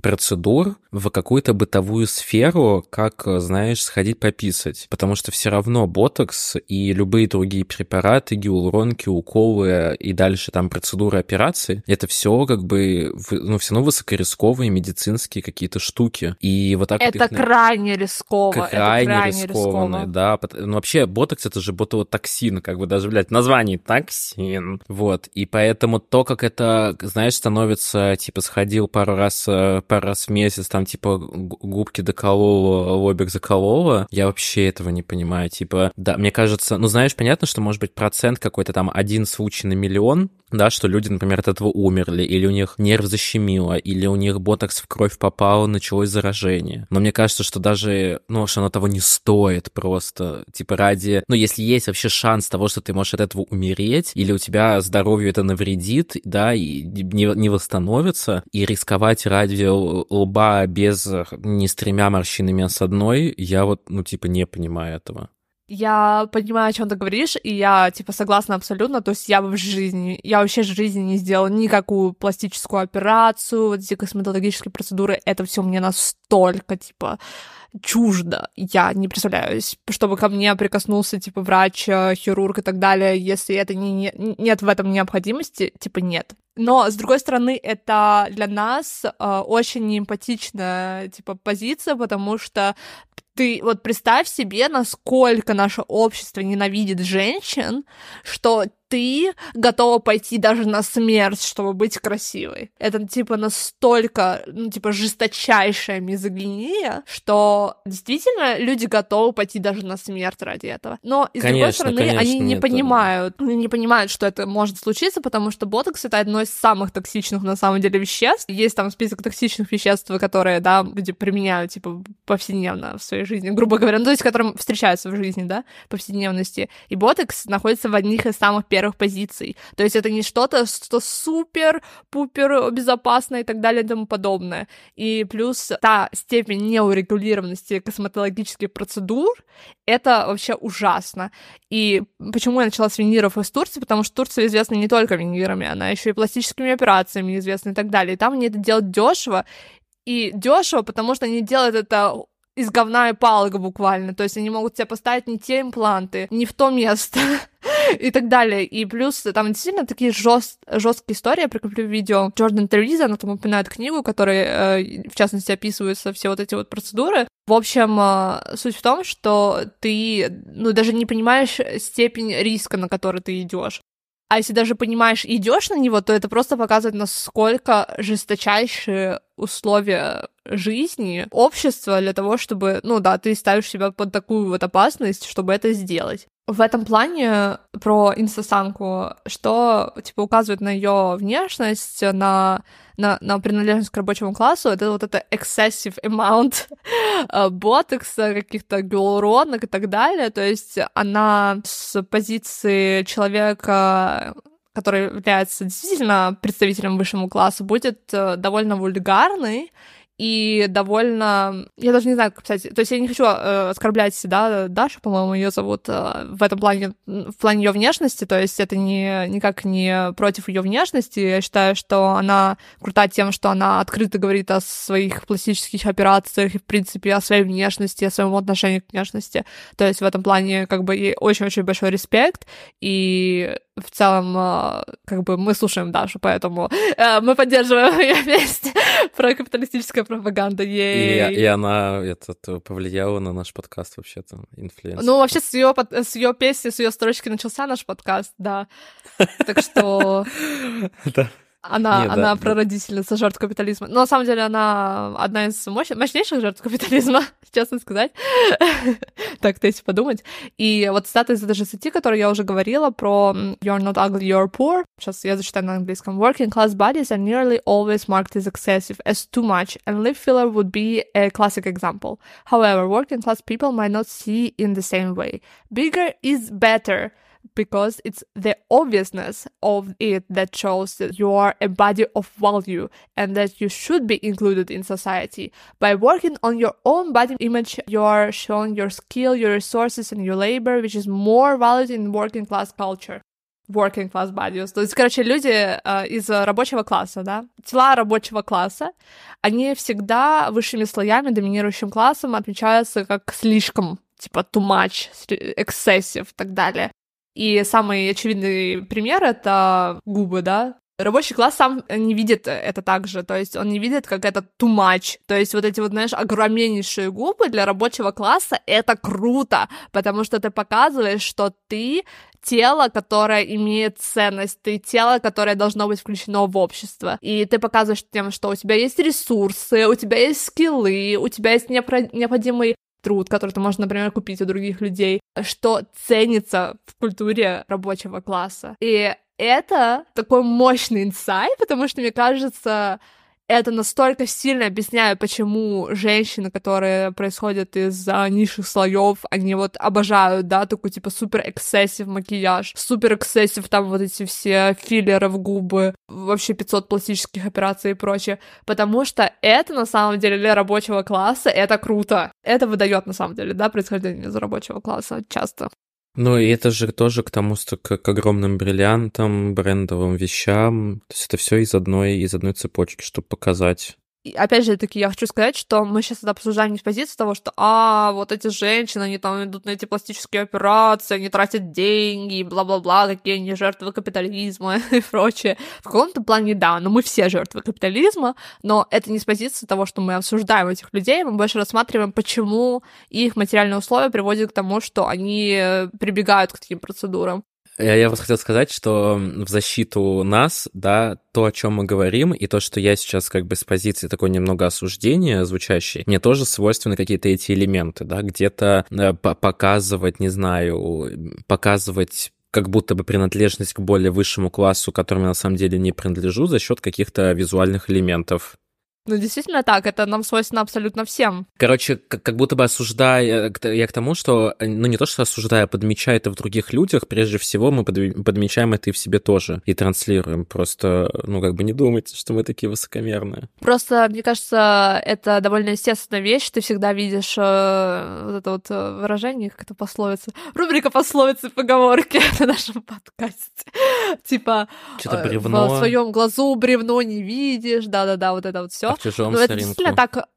процедур в какую-то бытовую сферу, как, знаешь, сходить пописать. Потому что все равно ботокс и любые другие препараты, гиалуронки, уколы и дальше там процедуры операции, это все как бы, ну, все равно высокорисковые медицинские какие-то штуки. И вот так это вот крайне рискованно. Крайне рискованно, да. Ну, вообще, ботокс — это же ботулотоксин, как бы даже, блядь, название токсин. Вот. И поэтому то, как это, знаешь, становится, типа, сходил пару раз в месяц, там, типа, губки доколола, лобик заколола, я вообще этого не понимаю. Типа, да, мне кажется, ну, знаешь, понятно, что, может быть, процент какой-то там один случай на миллион, да, что люди, например, от этого умерли, или у них нерв защемило, или у них ботокс в кровь попало, началось заражение. Но мне кажется, что даже, ну, что оно того не стоит просто, типа, ради... Ну, если есть вообще шанс того, что ты можешь от этого умереть, или у тебя здоровью это навредит, да, и не восстановится, и рисковать ради лба без... не с тремя морщинами, а с одной, я вот, ну, типа, не понимаю этого. Я понимаю, о чем ты говоришь, и я, типа, согласна абсолютно, то есть я вообще в жизни не сделала никакую пластическую операцию, вот эти косметологические процедуры, это все мне настолько, типа, чуждо, я не представляю, чтобы ко мне прикоснулся, типа, врач, хирург и так далее, если это нет в этом необходимости, типа, нет. Но, с другой стороны, это для нас очень неэмпатичная, типа, позиция, потому что ты вот представь себе, насколько наше общество ненавидит женщин, что ты готова пойти даже на смерть, чтобы быть красивой. Это, типа, настолько, ну, типа, жесточайшая мизогиния, что действительно люди готовы пойти даже на смерть ради этого. Но, и, конечно, с другой стороны, конечно, они не понимают, что это может случиться, потому что ботокс — это одно из самых токсичных, на самом деле, веществ. Есть там список токсичных веществ, которые, да, люди применяют, типа, повседневно в своей жизни, грубо говоря, ну, то есть, которые встречаются в жизни, да, повседневности. И ботокс находится в одних из самых первых позиций. То есть это не что-то, что супер-пупер безопасно и так далее и тому подобное. И плюс та степень неурегулированности косметологических процедур, это вообще ужасно. И почему я начала с виниров из Турции? Потому что Турция известна не только винирами, она еще и пластическими операциями известна и так далее. И там они это делают дешево. И дешево, потому что они делают это из говна и палок буквально. То есть они могут тебе поставить не те импланты, не в то место и так далее. И плюс там действительно такие жесткие истории. Я прикреплю видео Джордан Тризен, она там упоминает книгу, в которой, в частности, описываются все вот эти вот процедуры. В общем, суть в том, что ты, ну, даже не понимаешь степень риска, на который ты идешь. А если даже понимаешь и идёшь на него, то это просто показывает, насколько жесточайшие условия жизни общества для того, чтобы, ну да, ты ставишь себя под такую вот опасность, чтобы это сделать. В этом плане про инстасамку, что, типа, указывает на ее внешность, на принадлежность к рабочему классу, это вот это excessive amount ботокса, каких-то гиалуронок и так далее. То есть она с позиции человека, который является действительно представителем высшего класса, будет довольно вульгарной и довольно... Я даже не знаю, как писать. То есть я не хочу оскорблять, да, Дашу, по-моему, ее зовут, в этом плане, в плане ее внешности. То есть это никак не против ее внешности. Я считаю, что она крута тем, что она открыто говорит о своих пластических операциях и, в принципе, о своей внешности, о своем отношении к внешности. То есть в этом плане, как бы, ей очень-очень большой респект. И в целом, как бы, мы слушаем Дашу, поэтому мы поддерживаем ее вместе про капиталистическое пропаганда, и она повлияла на наш подкаст, вообще-то, инфлюенсер. Ну, вообще, с ее песни, с ее строчки начался наш подкаст, да. Так что она прародительница жертв капитализма. Но на самом деле она одна из мощнейших жертв капитализма, честно сказать. Так-то, если подумать. И вот цитата из этой же статьи, которую я уже говорила, про «You're not ugly, you're poor». Сейчас я зачитаю на английском. «Working class bodies are nearly always marked as excessive, as too much, and lip filler would be a classic example. However, working class people might not see in the same way. Bigger is better, because it's the obviousness of it that shows that you are a body of value and that you should be included in society. By working on your own body image, you are showing your skill, your resources, and your labor, which is more valued in working class culture. working class bodies. То есть, короче, люди из рабочего класса, да, тела рабочего класса, они всегда высшими слоями, доминирующим классом отмечаются как слишком, типа too much, excessive и так далее. И самый очевидный пример — это губы, да. Рабочий класс сам не видит это так же, то есть он не видит, как это too much, то есть вот эти вот, знаешь, огромнейшие губы для рабочего класса — это круто, потому что ты показываешь, что ты тело, которое имеет ценность, ты тело, которое должно быть включено в общество, и ты показываешь тем, что у тебя есть ресурсы, у тебя есть скиллы, у тебя есть необходимый труд, который ты можешь, например, купить у других людей, что ценится в культуре рабочего класса, и это такой мощный инсайт, потому что, мне кажется, это настолько сильно объясняет, почему женщины, которые происходят из низших слоев, они вот обожают, да, такой типа супер-эксессив макияж, супер-эксессив там вот эти все филлеры в губы, вообще 500 пластических операций и прочее, потому что это на самом деле для рабочего класса, это круто. Это выдает на самом деле, да, происхождение из рабочего класса часто. Ну, и это же тоже к тому, что к огромным бриллиантам, брендовым вещам. То есть это все из одной цепочки, чтобы показать. И опять же, таки, я хочу сказать, что мы сейчас это обсуждаем не с позиции того, что вот эти женщины, они там идут на эти пластические операции, они тратят деньги, бла-бла-бла, какие они жертвы капитализма и прочее. В каком-то плане, да, но мы все жертвы капитализма, но это не с позиции того, что мы обсуждаем этих людей, мы больше рассматриваем, почему их материальные условия приводят к тому, что они прибегают к таким процедурам. Я вот хотел сказать, что в защиту нас, да, то, о чем мы говорим, и то, что я сейчас как бы с позиции такой немного осуждения звучащей, мне тоже свойственны какие-то эти элементы, да, где-то показывать, не знаю, показывать как будто бы принадлежность к более высшему классу, которому я на самом деле не принадлежу, за счет каких-то визуальных элементов. Ну, действительно так, это нам свойственно абсолютно всем. Короче, как будто бы осуждая, я к тому, что, ну, не то, что осуждая, а подмечая это в других людях, прежде всего мы подмечаем это и в себе тоже, и транслируем. Просто, ну, как бы не думайте, что мы такие высокомерные. Просто, мне кажется, это довольно естественная вещь, ты всегда видишь вот это вот выражение, как это пословица, рубрика пословицы, поговорки на нашем подкасте. Типа, в своем глазу бревно не видишь, да-да-да, вот это вот все. Но это действительно так.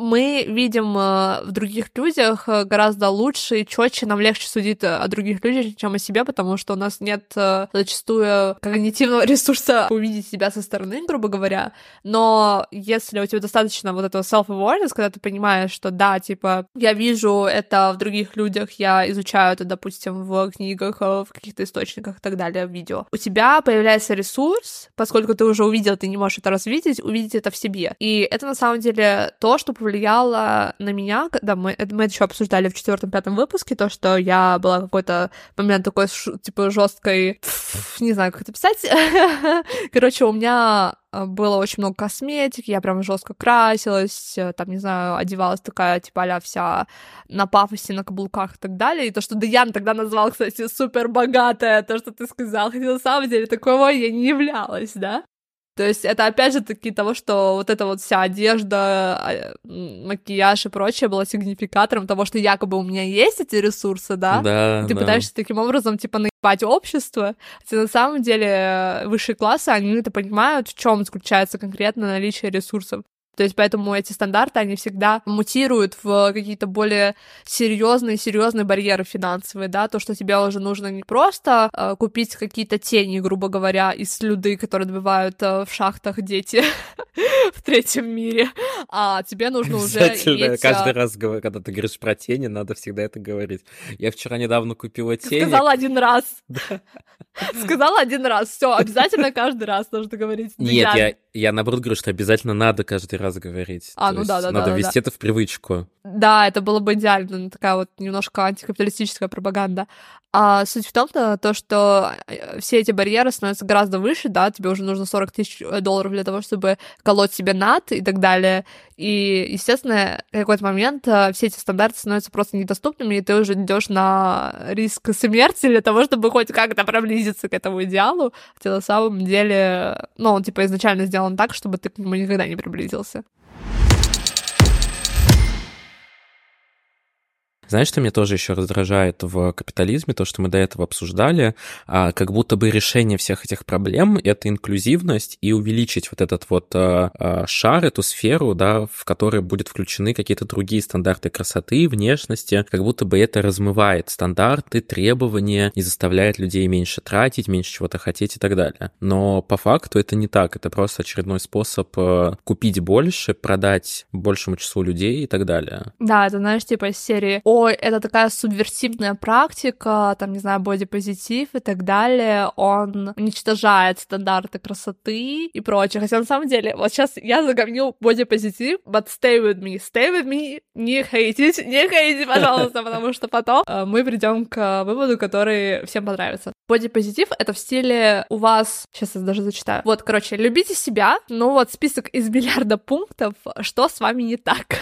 Мы видим в других людях гораздо лучше и четче, нам легче судить о других людях, чем о себе, потому что у нас нет зачастую когнитивного ресурса увидеть себя со стороны, грубо говоря. Но если у тебя достаточно вот этого self-awareness, когда ты понимаешь, что да, типа, я вижу это в других людях, я изучаю это, допустим, в книгах, в каких-то источниках и так далее, в видео. У тебя появляется ресурс, поскольку ты уже увидел, ты не можешь это развидеть, увидеть это в себе. И это на самом деле то, что повлияло на меня, когда мы это еще обсуждали в 4-5 выпуске, то, что я была какой-то момент такой, типа, жесткой, не знаю, как это писать, короче, у меня было очень много косметики, я прям жестко красилась, там, не знаю, одевалась такая, типа, а-ля вся на пафосе, на каблуках и так далее, и то, что Дэян тогда назвал, кстати, супербогатая, то, что ты сказал, хотя на самом деле такого я не являлась, да? То есть это, опять же, таки того, что вот эта вот вся одежда, макияж и прочее была сигнификатором того, что якобы у меня есть эти ресурсы, да? Да, ты пытаешься таким образом, типа, наебать общество, хотя на самом деле высшие классы, они это понимают, в чем заключается конкретно наличие ресурсов. То есть поэтому эти стандарты, они всегда мутируют в какие-то более серьезные барьеры финансовые, да, то, что тебе уже нужно не просто купить какие-то тени, грубо говоря, из слюды, которые добывают в шахтах дети в третьем мире, а тебе нужно уже иметь... Каждый раз, когда ты говоришь про тени, надо всегда это говорить. Я вчера недавно купила тени. Сказала один раз, все, обязательно каждый раз нужно говорить. Нет, я наоборот говорю, что обязательно надо каждый раз говорить. Надо ввести это в привычку. Да, это было бы идеально, такая вот немножко антикапиталистическая пропаганда. А суть в том, то, что все эти барьеры становятся гораздо выше, да, тебе уже нужно $40,000 для того, чтобы колоть себе над и так далее. И, естественно, в какой-то момент все эти стандарты становятся просто недоступными, и ты уже идешь на риск смерти для того, чтобы хоть как-то приблизиться к этому идеалу, хотя на самом деле, ну, он, типа, изначально сделан так, чтобы ты к нему никогда не приблизился. Знаешь, что меня тоже еще раздражает в капитализме, то, что мы до этого обсуждали, как будто бы решение всех этих проблем — это инклюзивность и увеличить вот этот вот шар, эту сферу, да, в которой будут включены какие-то другие стандарты красоты, внешности, как будто бы это размывает стандарты, требования и заставляет людей меньше тратить, меньше чего-то хотеть и так далее. Но по факту это не так, это просто очередной способ купить больше, продать большему числу людей и так далее. Да, это, знаешь, типа из серии «Ой, это такая субверсивная практика, там, не знаю, бодипозитив и так далее, он уничтожает стандарты красоты и прочее». Хотя на самом деле, вот сейчас я загомнил бодипозитив, but stay with me, не хейтить, пожалуйста, потому что потом мы придем к выводу, который всем понравится. Бодипозитив — это в стиле у вас... Сейчас я даже зачитаю. Вот, короче, любите себя, ну вот список из миллиарда пунктов, что с вами не так.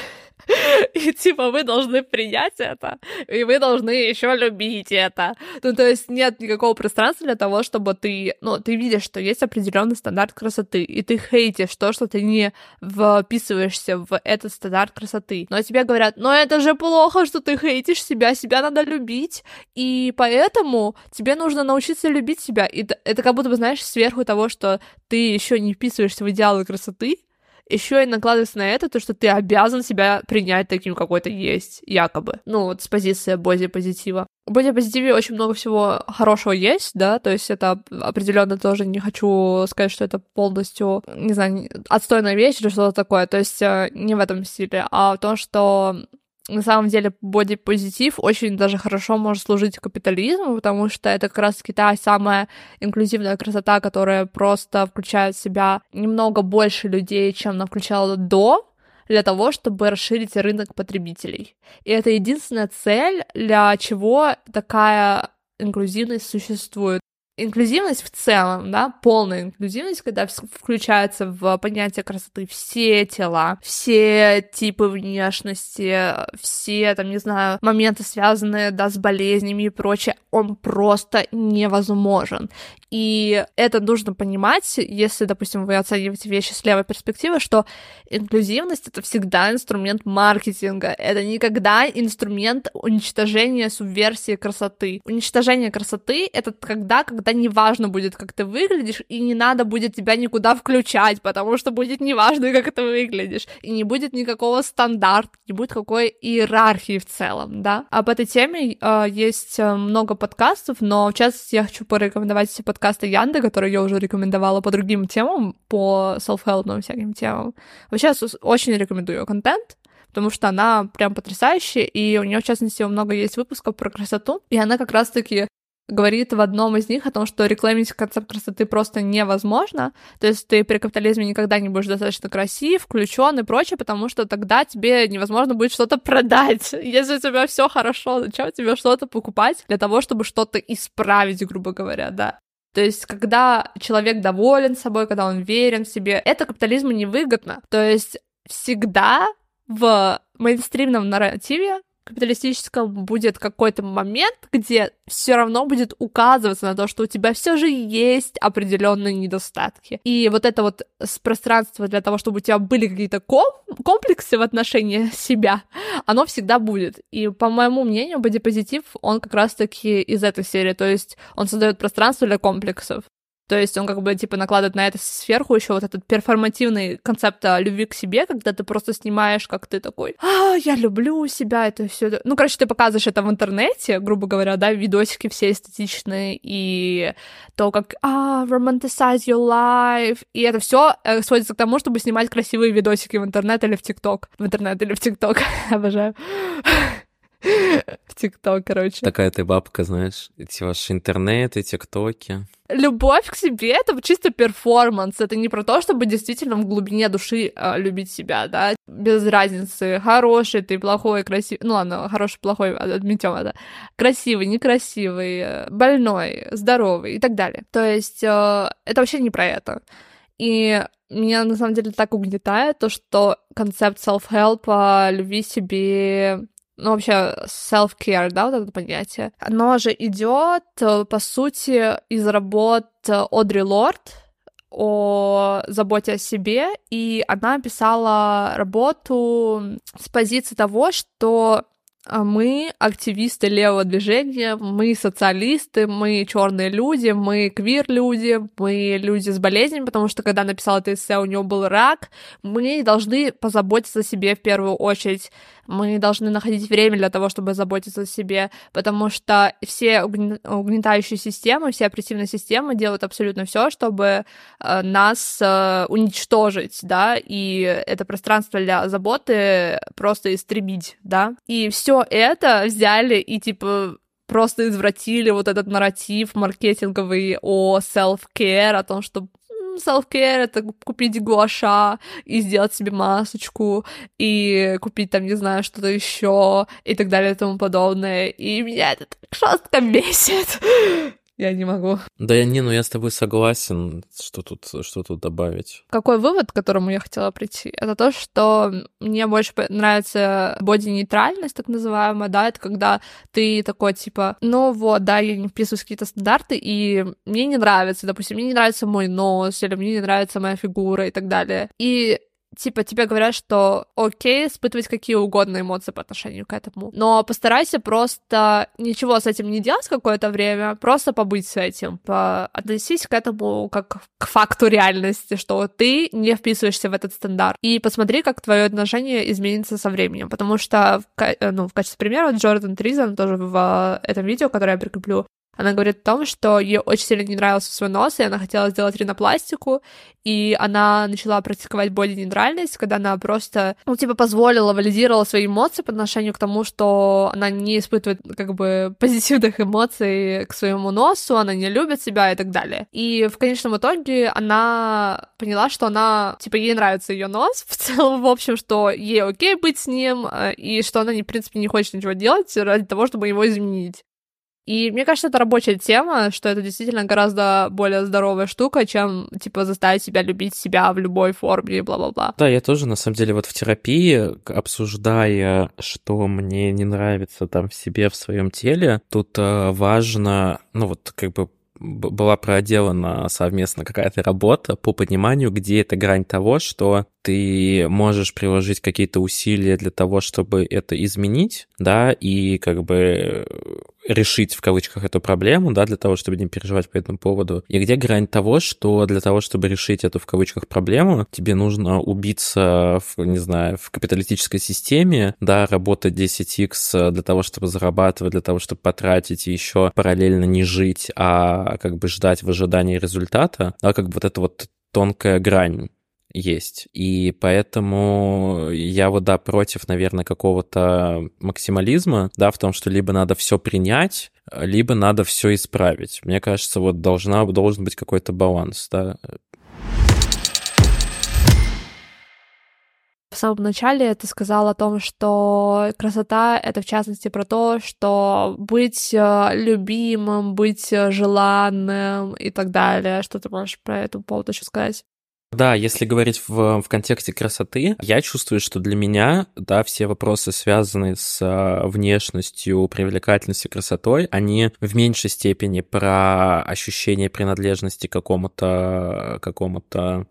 И типа вы должны принять это, и вы должны еще любить это. Ну, то есть нет никакого пространства для того, чтобы ты, ну, ты видишь, что есть определенный стандарт красоты, и ты хейтишь то, что ты не вписываешься в этот стандарт красоты. Но тебе говорят: ну это же плохо, что ты хейтишь себя, себя надо любить, и поэтому тебе нужно научиться любить себя. И это как будто бы, знаешь, сверху того, что ты еще не вписываешься в идеалы красоты, еще и накладывается на это то, что ты обязан себя принять таким, какой ты есть, якобы. Ну, вот с позиции бодипозитива. В бодипозитиве очень много всего хорошего есть, да, то есть это определенно тоже не хочу сказать, что это полностью, не знаю, отстойная вещь или что-то такое, то есть не в этом стиле, а в том, что... На самом деле, бодипозитив очень даже хорошо может служить капитализму, потому что это как раз-таки та самая инклюзивная красота, которая просто включает в себя немного больше людей, чем она включала до, для того, чтобы расширить рынок потребителей. И это единственная цель, для чего такая инклюзивность существует. Инклюзивность в целом, да, полная инклюзивность, когда включается в понятие красоты все тела, все типы внешности, все, там, не знаю, моменты, связанные, да, с болезнями и прочее, он просто невозможен. И это нужно понимать, если, допустим, вы оцениваете вещи с левой перспективы, что инклюзивность — это всегда инструмент маркетинга, это никогда инструмент уничтожения, субверсии красоты. Уничтожение красоты — это когда неважно будет, как ты выглядишь, и не надо будет тебя никуда включать, потому что будет неважно, как ты выглядишь, и не будет никакого стандарта, не будет какой иерархии в целом, да. Об этой теме есть много подкастов, но в частности я хочу порекомендовать все подкасты Янды, которые я уже рекомендовала по другим темам, по self-help всяким темам. Вообще очень рекомендую ее контент, потому что она прям потрясающая, и у нее в частности много есть выпусков про красоту, и она как раз-таки говорит в одном из них о том, что рекламить концепт красоты просто невозможно, то есть ты при капитализме никогда не будешь достаточно красив, включен и прочее, потому что тогда тебе невозможно будет что-то продать. Если у тебя все хорошо, зачем тебе что-то покупать для того, чтобы что-то исправить, грубо говоря, да. То есть, когда человек доволен собой, когда он верен в себе, это капитализму невыгодно. То есть, всегда в мейнстримном нарративе капиталистическом будет какой-то момент, где все равно будет указываться на то, что у тебя все же есть определенные недостатки. И вот это вот пространство для того, чтобы у тебя были какие-то комплексы в отношении себя, оно всегда будет. И, по моему мнению, бодипозитив, он как раз-таки из этой серии, то есть он создает пространство для комплексов. То есть он как бы типа накладывает на это сверху еще вот этот перформативный концепт любви к себе, когда ты просто снимаешь, как ты такой: я люблю себя, это все. Ну, короче, ты показываешь это в интернете, грубо говоря, да, видосики все эстетичные и то, как romanticize your life, и это все сводится к тому, чтобы снимать красивые видосики в интернет или в ТикТок. В интернет или в ТикТок, обожаю. В ТикТок, короче. Такая ты бабка, знаешь, эти ваши интернеты, ТикТоки. Любовь к себе — это чисто перформанс, это не про то, чтобы действительно в глубине души любить себя, да, без разницы, хороший ты, плохой, красивый, ну ладно, хороший, плохой, отметём это, красивый, некрасивый, больной, здоровый и так далее. То есть это вообще не про это. И меня на самом деле так угнетает то, что концепт self-help, любви себе... Ну, вообще, self-care, да, вот это понятие. Оно же идет, по сути, из работ Одри Лорд о заботе о себе, и она писала работу с позиции того, что Мы активисты левого движения, мы социалисты, мы черные люди, мы квир-люди, мы люди с болезнями, потому что когда написала это эссе, у него был рак. Мы должны позаботиться о себе в первую очередь. Мы должны находить время для того, чтобы заботиться о себе, потому что все угнетающие системы, все опрессивные системы делают абсолютно все, чтобы нас уничтожить, да, и это пространство для заботы просто истребить, да. И все это взяли и, типа, просто извратили вот этот нарратив маркетинговый о self-care, о том, что self-care — это купить гуаша и сделать себе масочку, и купить там, не знаю, что-то еще и так далее и тому подобное. И меня это так жестко бесит. Я не могу. Да, я с тобой согласен, что тут добавить. Какой вывод, к которому я хотела прийти, это то, что мне больше нравится боди-нейтральность, так называемая, да, это когда ты такой, типа, ну вот, да, я не вписываюсь в какие-то стандарты, и мне не нравится, допустим, мне не нравится мой нос, или мне не нравится моя фигура и так далее. И типа тебе говорят, что окей, испытывать какие угодно эмоции по отношению к этому, но постарайся просто ничего с этим не делать какое-то время, просто побыть с этим, относись к этому как к факту реальности, что ты не вписываешься в этот стандарт, и посмотри, как твое отношение изменится со временем, потому что, в качестве примера, Джордан Тризен тоже в этом видео, которое я прикреплю, она говорит о том, что ей очень сильно не нравился свой нос, и она хотела сделать ринопластику, и она начала практиковать боди-нейтральность, когда она просто, позволила, валидировала свои эмоции по отношению к тому, что она не испытывает, позитивных эмоций к своему носу, она не любит себя и так далее. И в конечном итоге она поняла, что она, ей нравится ее нос в целом, в общем, что ей окей быть с ним, и что она, в принципе, не хочет ничего делать ради того, чтобы его изменить. И мне кажется, это рабочая тема, что это действительно гораздо более здоровая штука, чем, заставить себя любить себя в любой форме и бла-бла-бла. Да, я тоже, на самом деле, в терапии, обсуждая, что мне не нравится в себе, в своем теле, тут важно, была проделана совместно какая-то работа по пониманию, где эта грань того, что ты можешь приложить какие-то усилия для того, чтобы это изменить, да, и решить, в кавычках, эту проблему, да, для того, чтобы не переживать по этому поводу, и где грань того, что для того, чтобы решить эту, в кавычках, проблему, тебе нужно убиться, в капиталистической системе, да, работать 10x для того, чтобы зарабатывать, для того, чтобы потратить, и еще параллельно не жить, а ждать в ожидании результата, да, эта тонкая грань есть. И поэтому я против, наверное, какого-то максимализма, да, в том, что либо надо все принять, либо надо все исправить. Мне кажется, должен быть какой-то баланс, да. В самом начале ты сказала о том, что красота — это, в частности, про то, что быть любимым, быть желанным и так далее. Что ты можешь про эту поводу еще сказать? Да, если говорить в контексте красоты, я чувствую, что для меня, да, все вопросы, связанные с внешностью, привлекательностью, красотой, они в меньшей степени про ощущение принадлежности к какому-то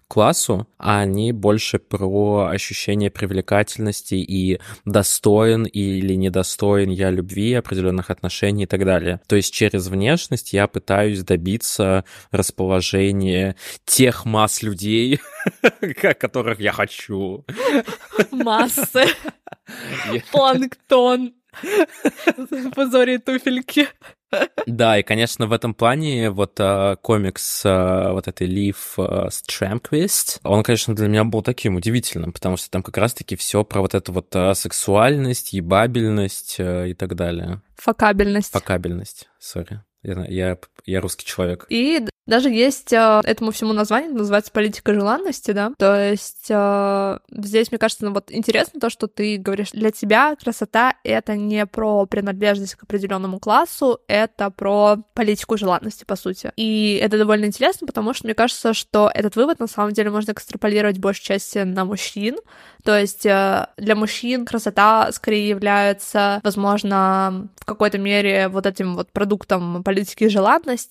классу, а они больше про ощущение привлекательности и достоин или недостоин я любви, определенных отношений и так далее. То есть через внешность я пытаюсь добиться расположения тех масс людей, которых я хочу. Массы. Планктон. Позори туфельки. Да, и, конечно, в этом плане комикс этой Лив Стрёмквист, он, конечно, для меня был таким удивительным, потому что там как раз-таки все про сексуальность, ебабельность и так далее. Факабельность. Факабельность, сори. Я русский человек. И даже есть этому всему название, называется политика желанности, да. То есть здесь, мне кажется, интересно то, что ты говоришь. Для тебя красота — это не про принадлежность к определенному классу, это про политику желанности, по сути. И это довольно интересно, потому что мне кажется, что этот вывод, на самом деле, можно экстраполировать в большей части на мужчин. То есть для мужчин красота скорее является, возможно, в какой-то мере этим продуктом политики желанности,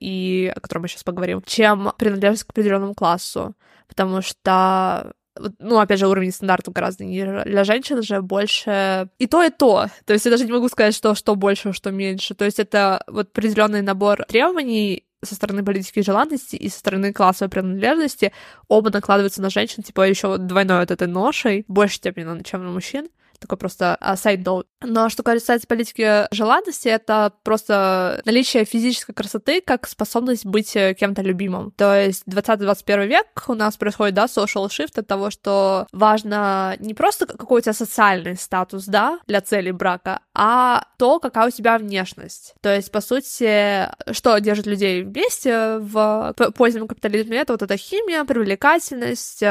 и о котором мы сейчас поговорим, чем принадлежность к определенному классу, потому что ну, опять же, уровень стандартов гораздо ниже. Для женщин же больше и то, и то. То есть я даже не могу сказать, что больше, что меньше. То есть это вот определенный набор требований со стороны политики желанности и со стороны классовой принадлежности. Оба накладываются на женщин, типа, еще двойной вот этой ношей, в большей степени, чем на мужчин. Такой просто side note. Но что касается политики желанности, это просто наличие физической красоты как способность быть кем-то любимым. То есть 20-21 век у нас происходит, да, social shift от того, что важно не просто какой у тебя социальный статус, да, для целей брака, а то, какая у тебя внешность. То есть, по сути, что держит людей вместе в позднем капитализме, это вот эта химия, привлекательность.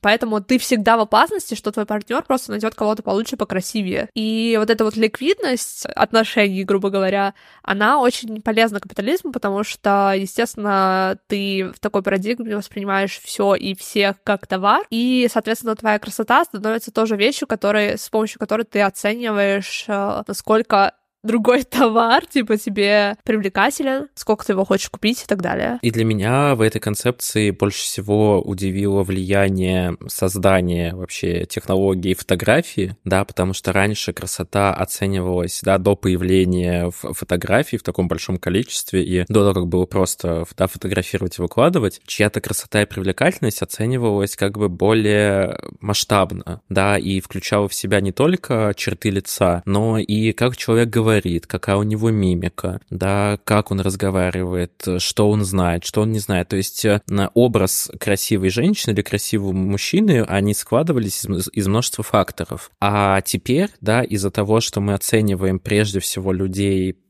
Поэтому ты всегда в опасности, что твой партнер просто найдет кого-то получше, покрасивее. И вот эта вот ликвидность отношений, грубо говоря, она очень полезна капитализму, потому что, естественно, ты в такой парадигме воспринимаешь все и всех как товар, и, соответственно, твоя красота становится тоже вещью, с помощью которой ты оцениваешь, насколько другой товар, типа, тебе привлекателен, сколько ты его хочешь купить и так далее. И для меня в этой концепции больше всего удивило влияние создания вообще технологии фотографии, да, потому что раньше красота оценивалась, да, до появления фотографий в таком большом количестве, и до того, как было просто, да, фотографировать и выкладывать, чья-то красота и привлекательность оценивалась как бы более масштабно, да, и включала в себя не только черты лица, но и как человек говорит, какая у него мимика, да, как он разговаривает, что он знает, что он не знает. То есть образ красивой женщины или красивого мужчины, они складывались из множества факторов. А теперь, да, из-за того, что мы оцениваем прежде всего людей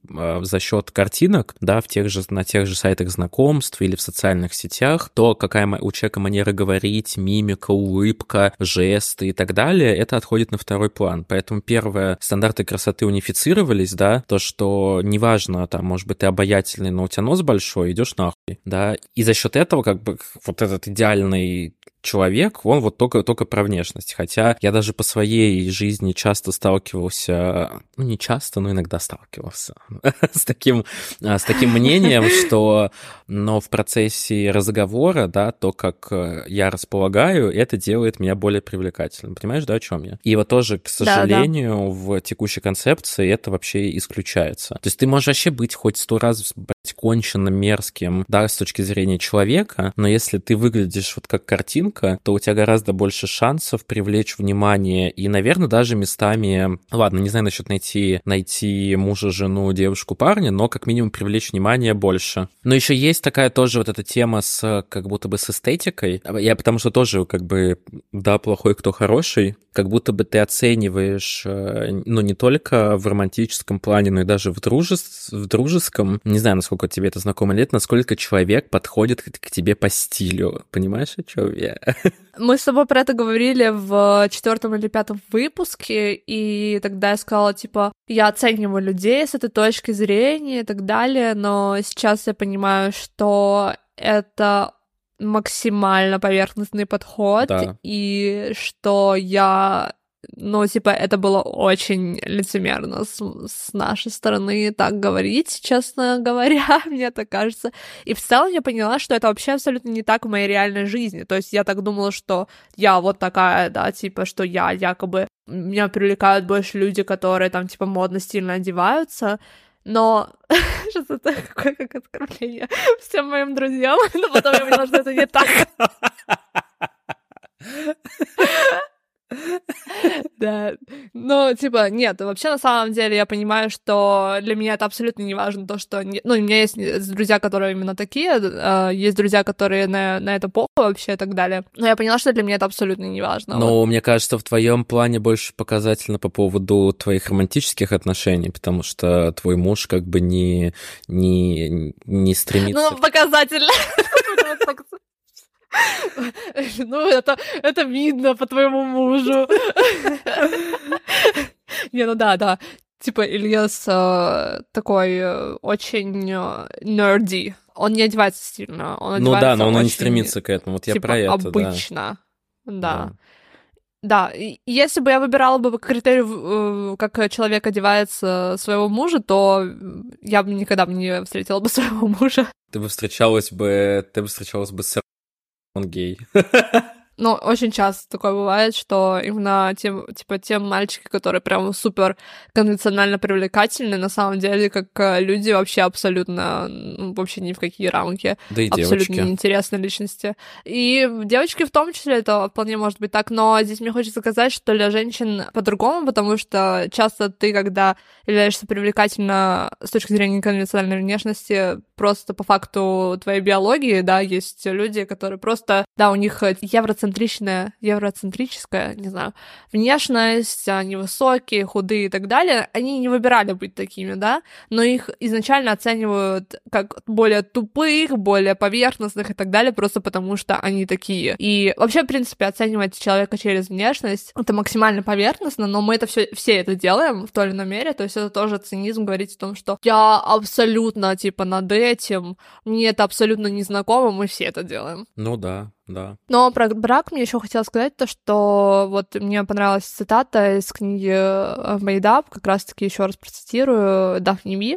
за счет картинок, да, на тех же сайтах знакомств или в социальных сетях, то какая у человека манера говорить, мимика, улыбка, жесты и так далее, это отходит на второй план. Поэтому первое, стандарты красоты унифицировались, да, то, что неважно, там, может быть, ты обаятельный, но у тебя нос большой, идешь нахуй, да, и за счет этого как бы вот этот идеальный человек, он вот только про внешность. Хотя я даже по своей жизни часто сталкивался, ну не часто, но иногда сталкивался с таким мнением, что, но в процессе разговора, да, то, как я располагаю, это делает меня более привлекательным. Понимаешь, да, о чем я? И вот тоже, к сожалению, да. В текущей концепции это вообще исключается. То есть ты можешь вообще быть хоть 100 раз конченным, мерзким, да, с точки зрения человека, но если ты выглядишь вот как картинка, то у тебя гораздо больше шансов привлечь внимание и, наверное, даже местами, ладно, не знаю насчет найти мужа, жену, девушку, парня, но как минимум привлечь внимание больше. Но еще есть такая тоже вот эта тема с как будто бы с эстетикой, я потому что тоже как бы, да, плохой, кто хороший, как будто бы ты оцениваешь, ну, не только в романтическом плане, но и даже в дружеском, не знаю, насколько тебе это знакомо или нет, насколько человек подходит к тебе по стилю, понимаешь, о чем я? Мы с тобой про это говорили в 4-м или 5-м выпуске, и тогда я сказала, типа, я оцениваю людей с этой точки зрения и так далее, но сейчас я понимаю, что это максимально поверхностный подход, да. И что я... Ну, типа, это было очень лицемерно с нашей стороны так говорить, честно говоря, мне так кажется. И в целом я поняла, что это вообще абсолютно не так в моей реальной жизни. То есть я так думала, что я вот такая, да, типа, что я якобы... Меня привлекают больше люди, которые там, типа, модно, стильно одеваются, но... Сейчас это такое, как откровение всем моим друзьям, но потом я поняла, что это не так. Да, ну, типа, нет, вообще, на самом деле, я понимаю, что для меня это абсолютно не важно, то, что... Ну, у меня есть друзья, которые именно такие, есть друзья, которые на это похуй вообще и так далее, но я поняла, что для меня это абсолютно не важно. Ну, мне кажется, в твоем плане больше показательно по поводу твоих романтических отношений, потому что твой муж как бы не стремится... Ну, показательно! Ну, это видно по твоему мужу. Не, ну да. Типа, Ильяс такой очень нерди. Он не одевается стильно. Ну да, но он не стремится к этому. Вот я про это, да. Обычно, да. Да, если бы я выбирала бы критерию, как человек одевается, своего мужа, то я бы никогда не встретила бы своего мужа. Ты бы встречалась бы с он гей. Ну, очень часто такое бывает, что именно те мальчики, которые прям супер конвенционально привлекательны, на самом деле, как люди вообще абсолютно, вообще ни в какие рамки. Да и абсолютно девочки. Абсолютно неинтересные личности. И девочки в том числе, это вполне может быть так, но здесь мне хочется сказать, что для женщин по-другому, потому что часто ты, когда являешься привлекательна с точки зрения конвенциональной внешности, просто по факту твоей биологии, да, есть люди, которые просто, да, у них евроцентрическая, не знаю, внешность, они высокие, худые и так далее, они не выбирали быть такими, да, но их изначально оценивают как более тупых, более поверхностных и так далее, просто потому что они такие. И вообще, в принципе, оценивать человека через внешность, это максимально поверхностно, но мы это все это делаем в той или иной мере, то есть это тоже цинизм говорить о том, что я абсолютно, типа, над этим, мне это абсолютно незнакомо, мы все это делаем. Ну да. Да. Но про брак мне еще хотела сказать то, что вот мне понравилась цитата из книги Made-up, как раз-таки еще раз процитирую, Дафни Би.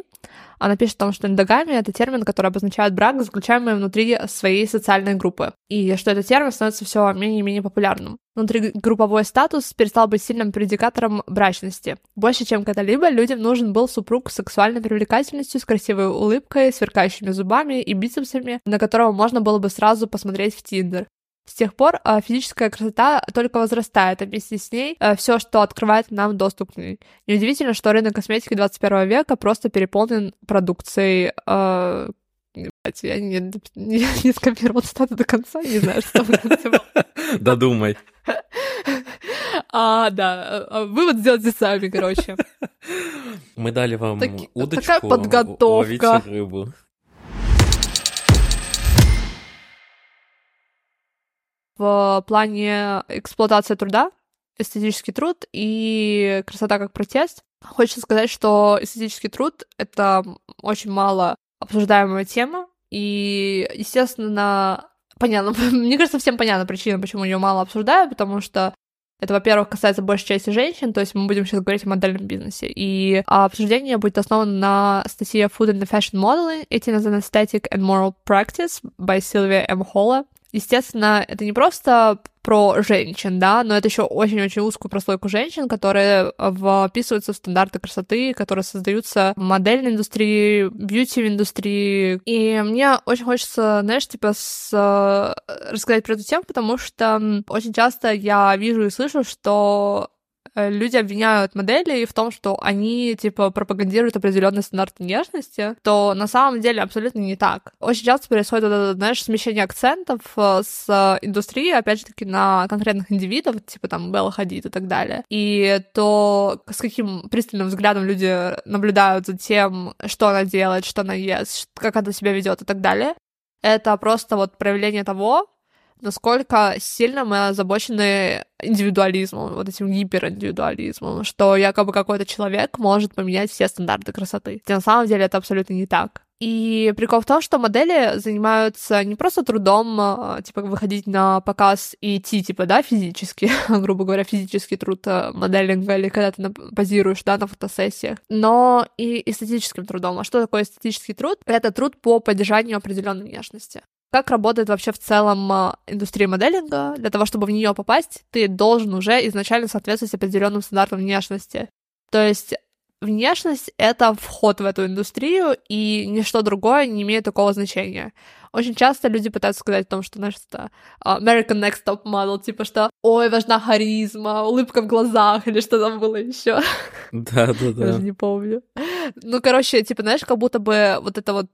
Она пишет о том, что эндогамия — это термин, который обозначает брак, заключаемый внутри своей социальной группы, и что этот термин становится все менее и менее популярным. Внутригрупповой статус перестал быть сильным предикатором брачности. Больше, чем когда-либо, людям нужен был супруг с сексуальной привлекательностью, с красивой улыбкой, сверкающими зубами и бицепсами, на которого можно было бы сразу посмотреть в Тиндер. С тех пор физическая красота только возрастает, а вместе с ней все, что открывает нам доступ к ней. Неудивительно, что рынок косметики 21 века просто переполнен продукцией... Я не скопировала цитату до конца, не знаю, что в конце было. Додумай. Да, вывод сделайте сами, короче. Мы дали вам удочку. Такая подготовка. Ловите рыбу. В плане эксплуатации труда, эстетический труд и красота как протест. Хочется сказать, что эстетический труд — это очень мало обсуждаемая тема, и, естественно, понятно, мне кажется, всем понятна причина, почему ее мало обсуждают, потому что это, во-первых, касается большей части женщин, то есть мы будем сейчас говорить о модельном бизнесе. И обсуждение будет основано на статье Food in fashion modelling: Eating as an aesthetic and moral practice by Sylvia M. Holla. Естественно, это не просто про женщин, да, но это еще очень-очень узкую прослойку женщин, которые вписываются в стандарты красоты, которые создаются в модельной индустрии, бьюти-индустрии. И мне очень хочется, знаешь, типа, рассказать про эту тему, потому что очень часто я вижу и слышу, что люди обвиняют моделей в том, что они, типа, пропагандируют определенный стандарт внешности, то на самом деле абсолютно не так. Очень часто происходит вот это, знаешь, смещение акцентов с индустрии, опять же таки, на конкретных индивидов, типа там Белла Хадид и так далее. И то, с каким пристальным взглядом люди наблюдают за тем, что она делает, что она ест, как она себя ведет и так далее, это просто вот проявление того, насколько сильно мы озабочены индивидуализмом, вот этим гипериндивидуализмом, что якобы какой-то человек может поменять все стандарты красоты. Хотя на самом деле это абсолютно не так. И прикол в том, что модели занимаются не просто трудом, типа, выходить на показ и идти, типа, да, физически, грубо говоря, физический труд моделинга, или когда ты позируешь, да, на фотосессиях, но и эстетическим трудом. А что такое эстетический труд? Это труд по поддержанию определенной внешности. Как работает вообще в целом индустрия моделинга? Для того, чтобы в нее попасть, ты должен уже изначально соответствовать определенным стандартам внешности. То есть внешность — это вход в эту индустрию, и ничто другое не имеет такого значения. Очень часто люди пытаются сказать о том, что, знаешь, это American Next Top Model, типа что, ой, важна харизма, улыбка в глазах, или что там было еще. Да. Даже не помню. Ну, короче, типа, знаешь, как будто бы вот это вот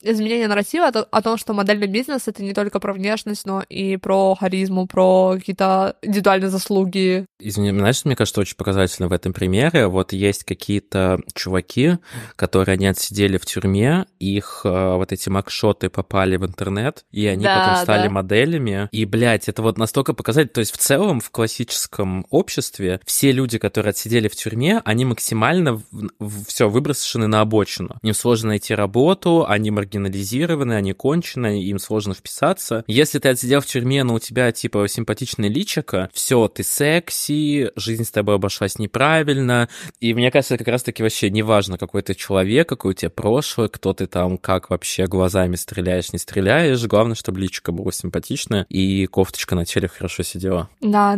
изменение нарратива о том, что модельный бизнес — это не только про внешность, но и про харизму, про какие-то индивидуальные заслуги. Извини, знаешь, мне кажется, очень показательно в этом примере. Вот есть какие-то чуваки, которые они отсидели в тюрьме, их вот эти макшоты попали в интернет, и они потом стали моделями. И, блядь, это вот настолько показательно. То есть в целом в классическом обществе все люди, которые отсидели в тюрьме, они максимально все выброшены на обочину. Им сложно найти работу, они маргинализированы, они кончены, им сложно вписаться. Если ты отсидел в тюрьме, но у тебя, типа, симпатичное личико, все, ты секси, жизнь с тобой обошлась неправильно. И мне кажется, как раз-таки вообще неважно, какой ты человек, какое у тебя прошлое, кто ты там, как вообще глазами стреляешь, не стреляешь. Главное, чтобы личико было симпатичное и кофточка на теле хорошо сидела. Да.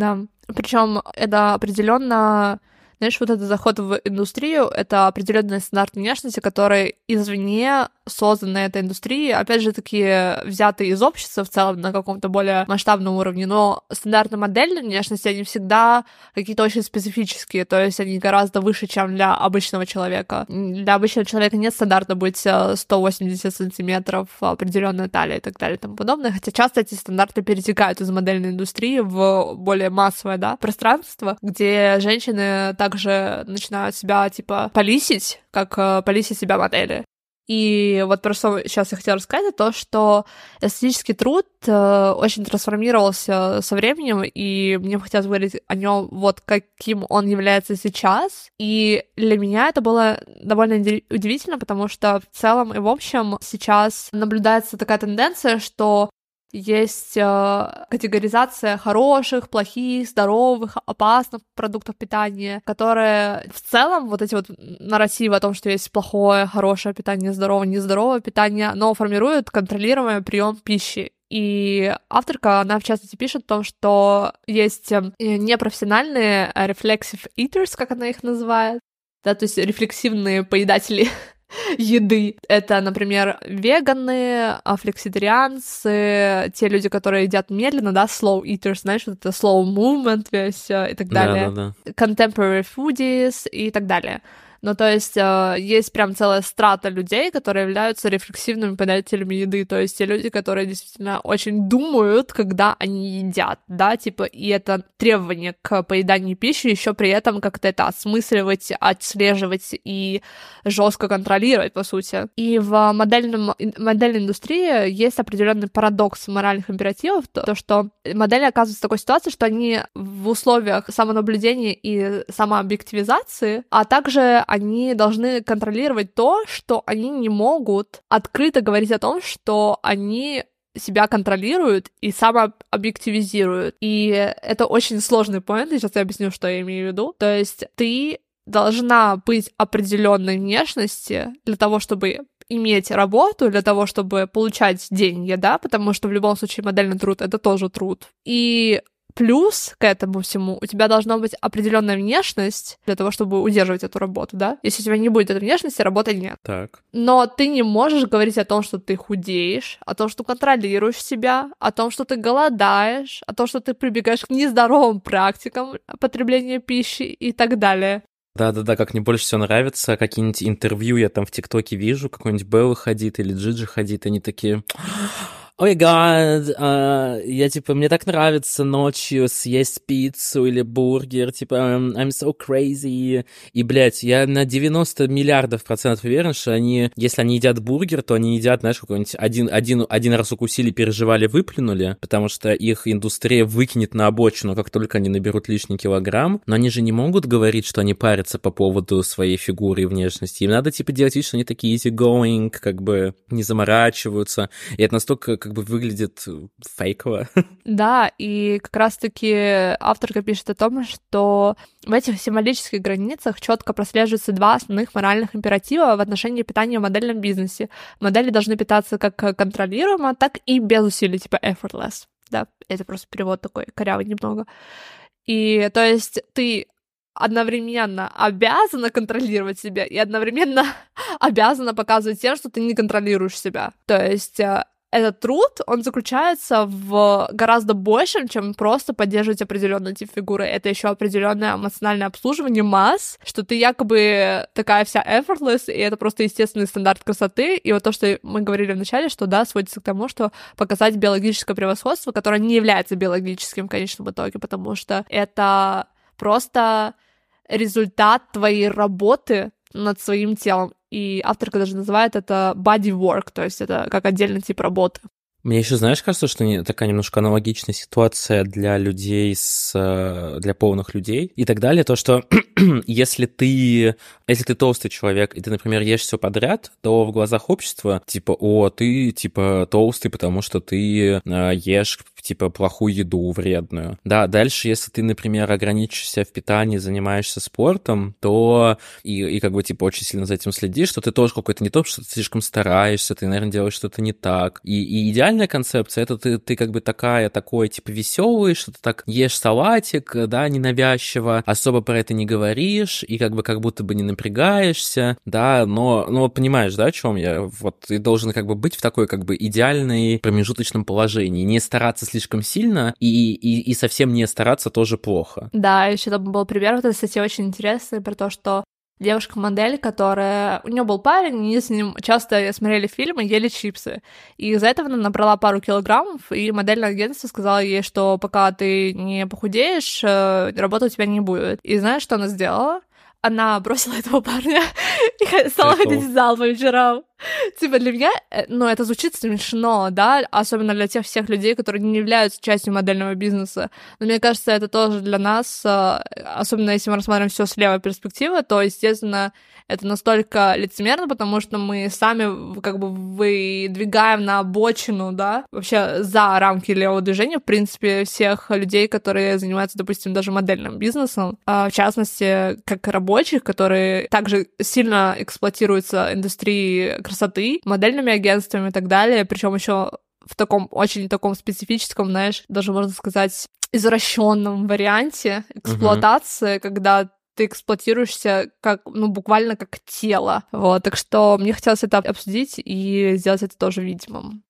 Причем это определенно, знаешь, вот этот заход в индустрию, это определенные стандарты внешности, которые извне созданы этой индустрией, опять же таки взяты из общества в целом на каком-то более масштабном уровне, но стандартные модели внешности, они всегда какие-то очень специфические, то есть они гораздо выше, чем для обычного человека. Для обычного человека нет стандарта быть 180 сантиметров, определенная талия и так далее и тому подобное, хотя часто эти стандарты перетекают из модельной индустрии в более массовое, да, пространство, где женщины также начинают себя, типа, полисить, как полисить себя модели. И вот про что сейчас я хотела рассказать, это то, что эстетический труд очень трансформировался со временем, и мне бы хотелось говорить о нем, вот каким он является сейчас. И для меня это было довольно удивительно, потому что в целом и в общем сейчас наблюдается такая тенденция, что есть категоризация хороших, плохих, здоровых, опасных продуктов питания, которые в целом, вот эти вот нарративы о том, что есть плохое, хорошее питание, здоровое, нездоровое питание, но формируют контролируемый прием пищи. И авторка, она в частности пишет о том, что есть непрофессиональные reflexive eaters, как она их называет, да, то есть рефлексивные поедатели еды. Это, например, веганы, флекситарианцы, те люди, которые едят медленно, да, slow eaters, знаешь, вот это slow movement весь и так далее. Да. Contemporary foodies и так далее. Ну, то есть есть прям целая страта людей, которые являются рефлексивными подателями еды, то есть те люди, которые действительно очень думают, когда они едят, да, типа, и это требование к поеданию пищи, еще при этом как-то это осмысливать, отслеживать и жестко контролировать, по сути. И в модельной индустрии есть определенный парадокс моральных императивов, то, что модели оказываются в такой ситуации, что они в условиях самонаблюдения и самообъективизации, а также они должны контролировать то, что они не могут открыто говорить о том, что они себя контролируют и самообъективизируют. И это очень сложный поинт, и сейчас я объясню, что я имею в виду. То есть ты должна быть определенной внешности для того, чтобы иметь работу, для того, чтобы получать деньги, да, потому что в любом случае модельный труд — это тоже труд. И плюс к этому всему у тебя должна быть определенная внешность для того, чтобы удерживать эту работу, да? Если у тебя не будет этой внешности, работы нет. Так. Но ты не можешь говорить о том, что ты худеешь, о том, что контролируешь себя, о том, что ты голодаешь, о том, что ты прибегаешь к нездоровым практикам потребления пищи и так далее. Да, как мне больше всего нравится, какие-нибудь интервью я там в ТикТоке вижу, какой-нибудь Белла Хадид или Джиджи Хадид, они такие... Ой, гад, я, типа, мне так нравится ночью съесть пиццу или бургер, типа, I'm so crazy. И, блядь, я на 90 миллиардов % уверен, что они, если они едят бургер, то они едят, знаешь, какой-нибудь один раз укусили, переживали, выплюнули, потому что их индустрия выкинет на обочину, как только они наберут лишний килограмм. Но они же не могут говорить, что они парятся по поводу своей фигуры и внешности. Им надо, типа, делать вид, что они такие easygoing, как бы не заморачиваются. И это настолько... как бы выглядит фейково. Да, и как раз-таки авторка пишет о том, что в этих символических границах четко прослеживаются два основных моральных императива в отношении питания в модельном бизнесе. Модели должны питаться как контролируемо, так и без усилий, типа effortless. Да, это просто перевод такой корявый немного. И то есть ты одновременно обязана контролировать себя и одновременно обязана показывать тем, что ты не контролируешь себя. То есть... этот труд, он заключается в гораздо большем, чем просто поддерживать определенный тип фигуры. Это еще определенное эмоциональное обслуживание масс, что ты якобы такая вся effortless, и это просто естественный стандарт красоты. И вот то, что мы говорили вначале, что, да, сводится к тому, что показать биологическое превосходство, которое не является биологическим в конечном итоге, потому что это просто результат твоей работы над своим телом. И авторка даже называет это body work, то есть это как отдельный тип работы. Мне еще, знаешь, кажется, что такая немножко аналогичная ситуация для людей, для полных людей и так далее, то, что если ты толстый человек, и ты, например, ешь все подряд, то в глазах общества, типа, о, ты, типа, толстый, потому что ты ешь, типа, плохую еду, вредную. Да, дальше, если ты, например, ограничишься в питании, занимаешься спортом, то и как бы, типа, очень сильно за этим следишь, что ты тоже какой-то не тот, что ты слишком стараешься, ты, наверное, делаешь что-то не так. И идеальная концепция — это ты как бы такой, типа, веселый, что ты так ешь салатик, да, ненавязчиво, особо про это не говоришь, и как будто бы не напрягаешься, да, но понимаешь, да, о чем я? Вот ты должен как бы быть в такой как бы идеальной промежуточном положении, не стараться слишком сильно и совсем не стараться тоже плохо. Да, еще там был пример, вот это, кстати, очень интересный, про то, что девушка-модель, которая... У нее был парень, они с ним часто смотрели фильмы, ели чипсы. И из-за этого она набрала пару килограммов, и модельное агентство сказало ей, что пока ты не похудеешь, работы у тебя не будет. И знаешь, что она сделала? Она бросила этого парня и стала ходить в зал по вечерам. Типа для меня, ну, это звучит смешно, да, особенно для тех всех людей, которые не являются частью модельного бизнеса. Но мне кажется, это тоже для нас, особенно если мы рассматриваем все с левой перспективы, то, естественно, это настолько лицемерно, потому что мы сами как бы выдвигаем на обочину, да, вообще за рамки левого движения, в принципе, всех людей, которые занимаются, допустим, даже модельным бизнесом, в частности, как рабочих, которые также сильно эксплуатируются индустрией красоты, модельными агентствами и так далее, причем еще в таком очень таком специфическом, знаешь, даже можно сказать, извращенном варианте эксплуатации, когда ты эксплуатируешься как, ну, буквально как тело. Вот, так что мне хотелось это обсудить и сделать это тоже видимым.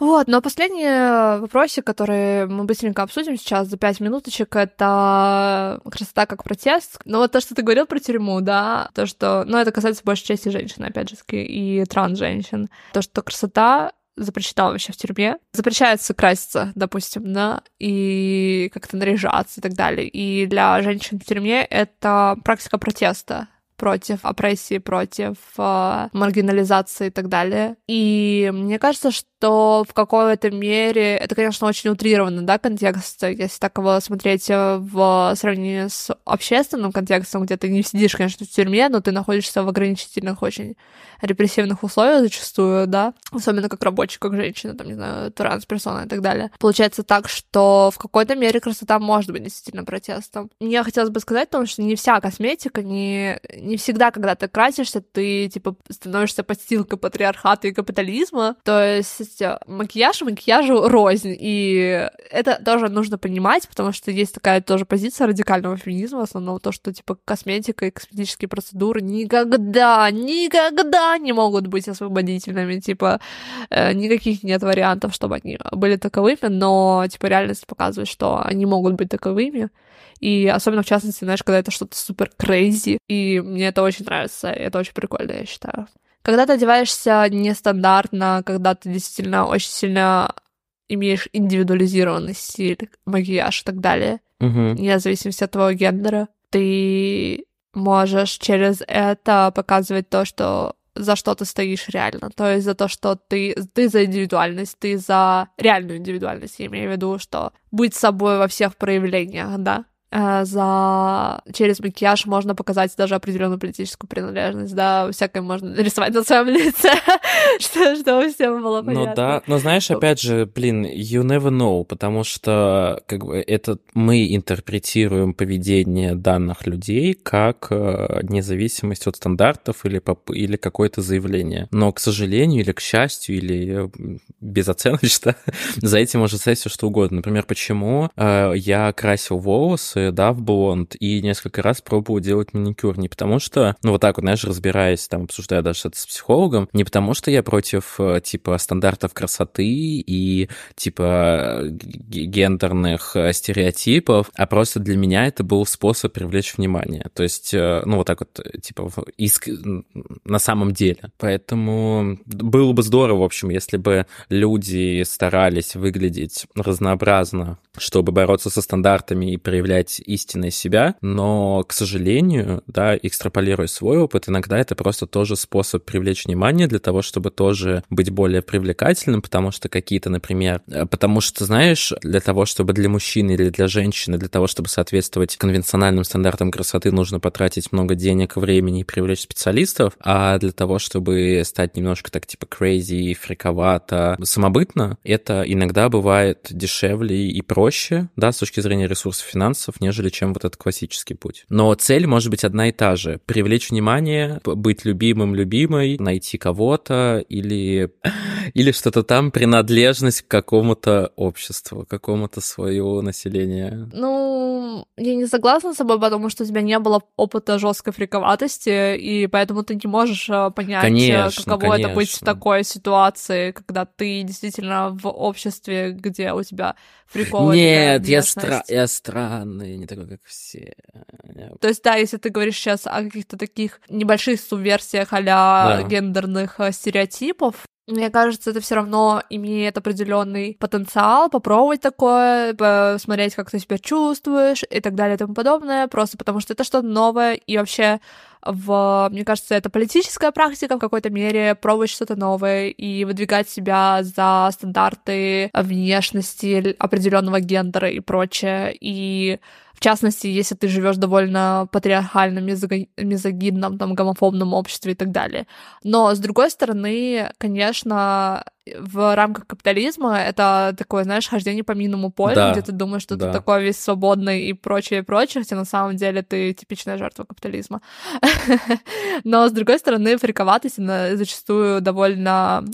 Вот, ну а последний вопросик, который мы быстренько обсудим сейчас за 5 минуточек, это красота как протест. Ну вот то, что ты говорил про тюрьму, да, то, что... Ну это касается в большей части женщин, опять же, и транс-женщин. То, что красота запрещена вообще в тюрьме. Запрещается краситься, допустим, да, и как-то наряжаться и так далее. И для женщин в тюрьме это практика протеста против опрессии, против маргинализации и так далее. И мне кажется, что в какой-то мере... Это, конечно, очень утрированно, да, контекст, если так его смотреть в сравнении с общественным контекстом, где ты не сидишь, конечно, в тюрьме, но ты находишься в ограничительных, очень репрессивных условиях зачастую, да, особенно как рабочий, как женщина, там, не знаю, трансперсона и так далее. Получается так, что в какой-то мере красота может быть действительно протестом. Мне хотелось бы сказать, потому что не вся косметика, не всегда, когда ты красишься, ты, типа, становишься подстилкой патриархата и капитализма, то есть макияжу рознь, и это тоже нужно понимать, потому что есть такая тоже позиция радикального феминизма, в основном то, что, типа, косметика и косметические процедуры никогда не могут быть освободительными, типа, никаких нет вариантов, чтобы они были таковыми, но, типа, реальность показывает, что они могут быть таковыми, и особенно, в частности, знаешь, когда это что-то супер crazy, и мне это очень нравится, это очень прикольно, я считаю. Когда ты одеваешься нестандартно, когда ты действительно очень сильно имеешь индивидуализированный стиль, макияж и так далее, вне зависимости от твоего гендера, ты можешь через это показывать то, что за что ты стоишь реально, то есть за то, что ты за индивидуальность, ты за реальную индивидуальность, я имею в виду, что быть собой во всех проявлениях, да. Через макияж можно показать даже определенную политическую принадлежность, да, всякое можно рисовать на своем лице, чтобы всем было понятно. Ну да, но знаешь, опять же, блин, you never know, потому что как бы это мы интерпретируем поведение данных людей как независимость от стандартов или какое-то заявление. Но, к сожалению, или к счастью, или безоценочно, за этим может стоять все что угодно. Например, почему я красил волосы, да, в блонд, и несколько раз пробовал делать маникюр, не потому что, ну, вот так вот, знаешь, разбираясь, там, обсуждая даже это с психологом, не потому что я против, типа, стандартов красоты и, типа, гендерных стереотипов, а просто для меня это был способ привлечь внимание, то есть, ну, вот так вот, типа, на самом деле. Поэтому было бы здорово, в общем, если бы люди старались выглядеть разнообразно чтобы бороться со стандартами и проявлять истинное себя, но, к сожалению, да, экстраполируя свой опыт, иногда это просто тоже способ привлечь внимание для того, чтобы тоже быть более привлекательным, потому что какие-то, например, знаешь, для того, чтобы для мужчины или для женщины, для того, чтобы соответствовать конвенциональным стандартам красоты, нужно потратить много денег, времени и привлечь специалистов, а для того, чтобы стать немножко так типа crazy, фриковато, самобытно, это иногда бывает дешевле и проще, да, с точки зрения ресурсов финансов, нежели чем вот этот классический путь. Но цель может быть одна и та же. Привлечь внимание, быть любимым, любимой, найти кого-то или что-то там, принадлежность к какому-то обществу, какому-то свое население. Ну, я не согласна с собой, потому что у тебя не было опыта жесткой фриковатости, и поэтому ты не можешь понять, каково это быть в такой ситуации, когда ты действительно в обществе, где у тебя фриковая внешность. Нет, я странный, я не такой, как все. То есть, да, если ты говоришь сейчас о каких-то таких небольших субверсиях а-ля гендерных стереотипов, мне кажется, это все равно имеет определенный потенциал попробовать такое, посмотреть, как ты себя чувствуешь и так далее и тому подобное, просто потому что это что-то новое, и вообще, мне кажется, это политическая практика в какой-то мере, пробовать что-то новое и выдвигать себя за стандарты внешности определенного гендера и прочее, и в частности, если ты живешь в довольно патриархальном, мизогинном, там, гомофобном обществе и так далее. Но, с другой стороны, конечно, в рамках капитализма это такое, знаешь, хождение по минному полю, да, где ты думаешь, что ты такой весь свободный и прочее, хотя на самом деле ты типичная жертва капитализма. Но, с другой стороны, фриковатость зачастую довольно,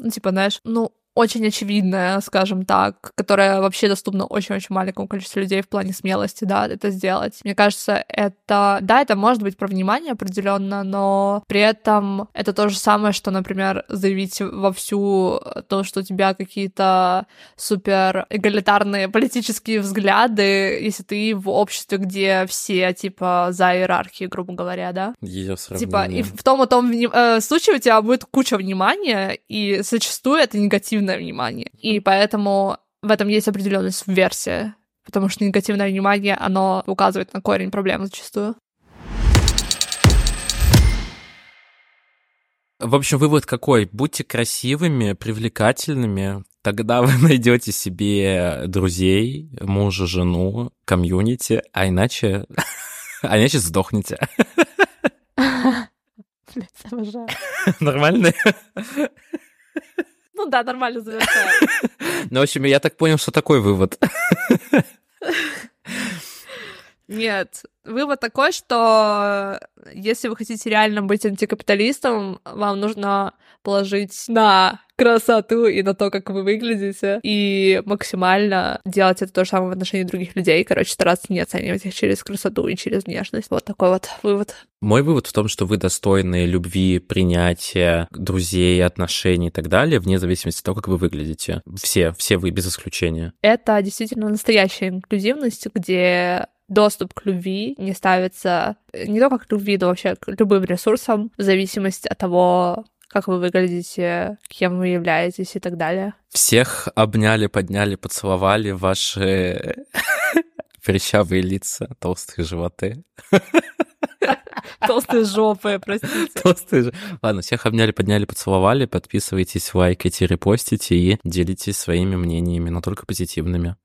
очень очевидная, скажем так, которая вообще доступна очень-очень маленькому количеству людей в плане смелости, да, это сделать. Мне кажется, это может быть про внимание определенно, но при этом это то же самое, что, например, заявить вовсю то, что у тебя какие-то супер эгалитарные политические взгляды, если ты в обществе, где все, за иерархии, грубо говоря, да? Её сравнение. И в том и том случае у тебя будет куча внимания, и зачастую это негативно внимание. И поэтому в этом есть определенная субверсия, потому что негативное внимание, оно указывает на корень проблемы зачастую. В общем, вывод какой? Будьте красивыми, привлекательными, тогда вы найдете себе друзей, мужа, жену, комьюнити, а иначе сдохнете. Блядь, обожаю. Нормально? Ну да, нормально завершаю. Ну, в общем, я так понял, что такой вывод. Нет, вывод такой, что если вы хотите реально быть антикапиталистом, вам нужно положить на красоту и на то, как вы выглядите, и максимально делать это то же самое в отношении других людей, стараться не оценивать их через красоту и через внешность. Вот такой вот вывод. Мой вывод в том, что вы достойны любви, принятия, друзей, отношений и так далее, вне зависимости от того, как вы выглядите. Все вы, без исключения. Это действительно настоящая инклюзивность, где доступ к любви не ставится не только к любви, но вообще к любым ресурсам, в зависимости от того, как вы выглядите, кем вы являетесь и так далее. Всех обняли, подняли, поцеловали ваши прыщавые лица, толстые животы. Толстые жопы, простите. Ладно, всех обняли, подняли, поцеловали. Подписывайтесь, лайкайте, репостите и делитесь своими мнениями, но только позитивными.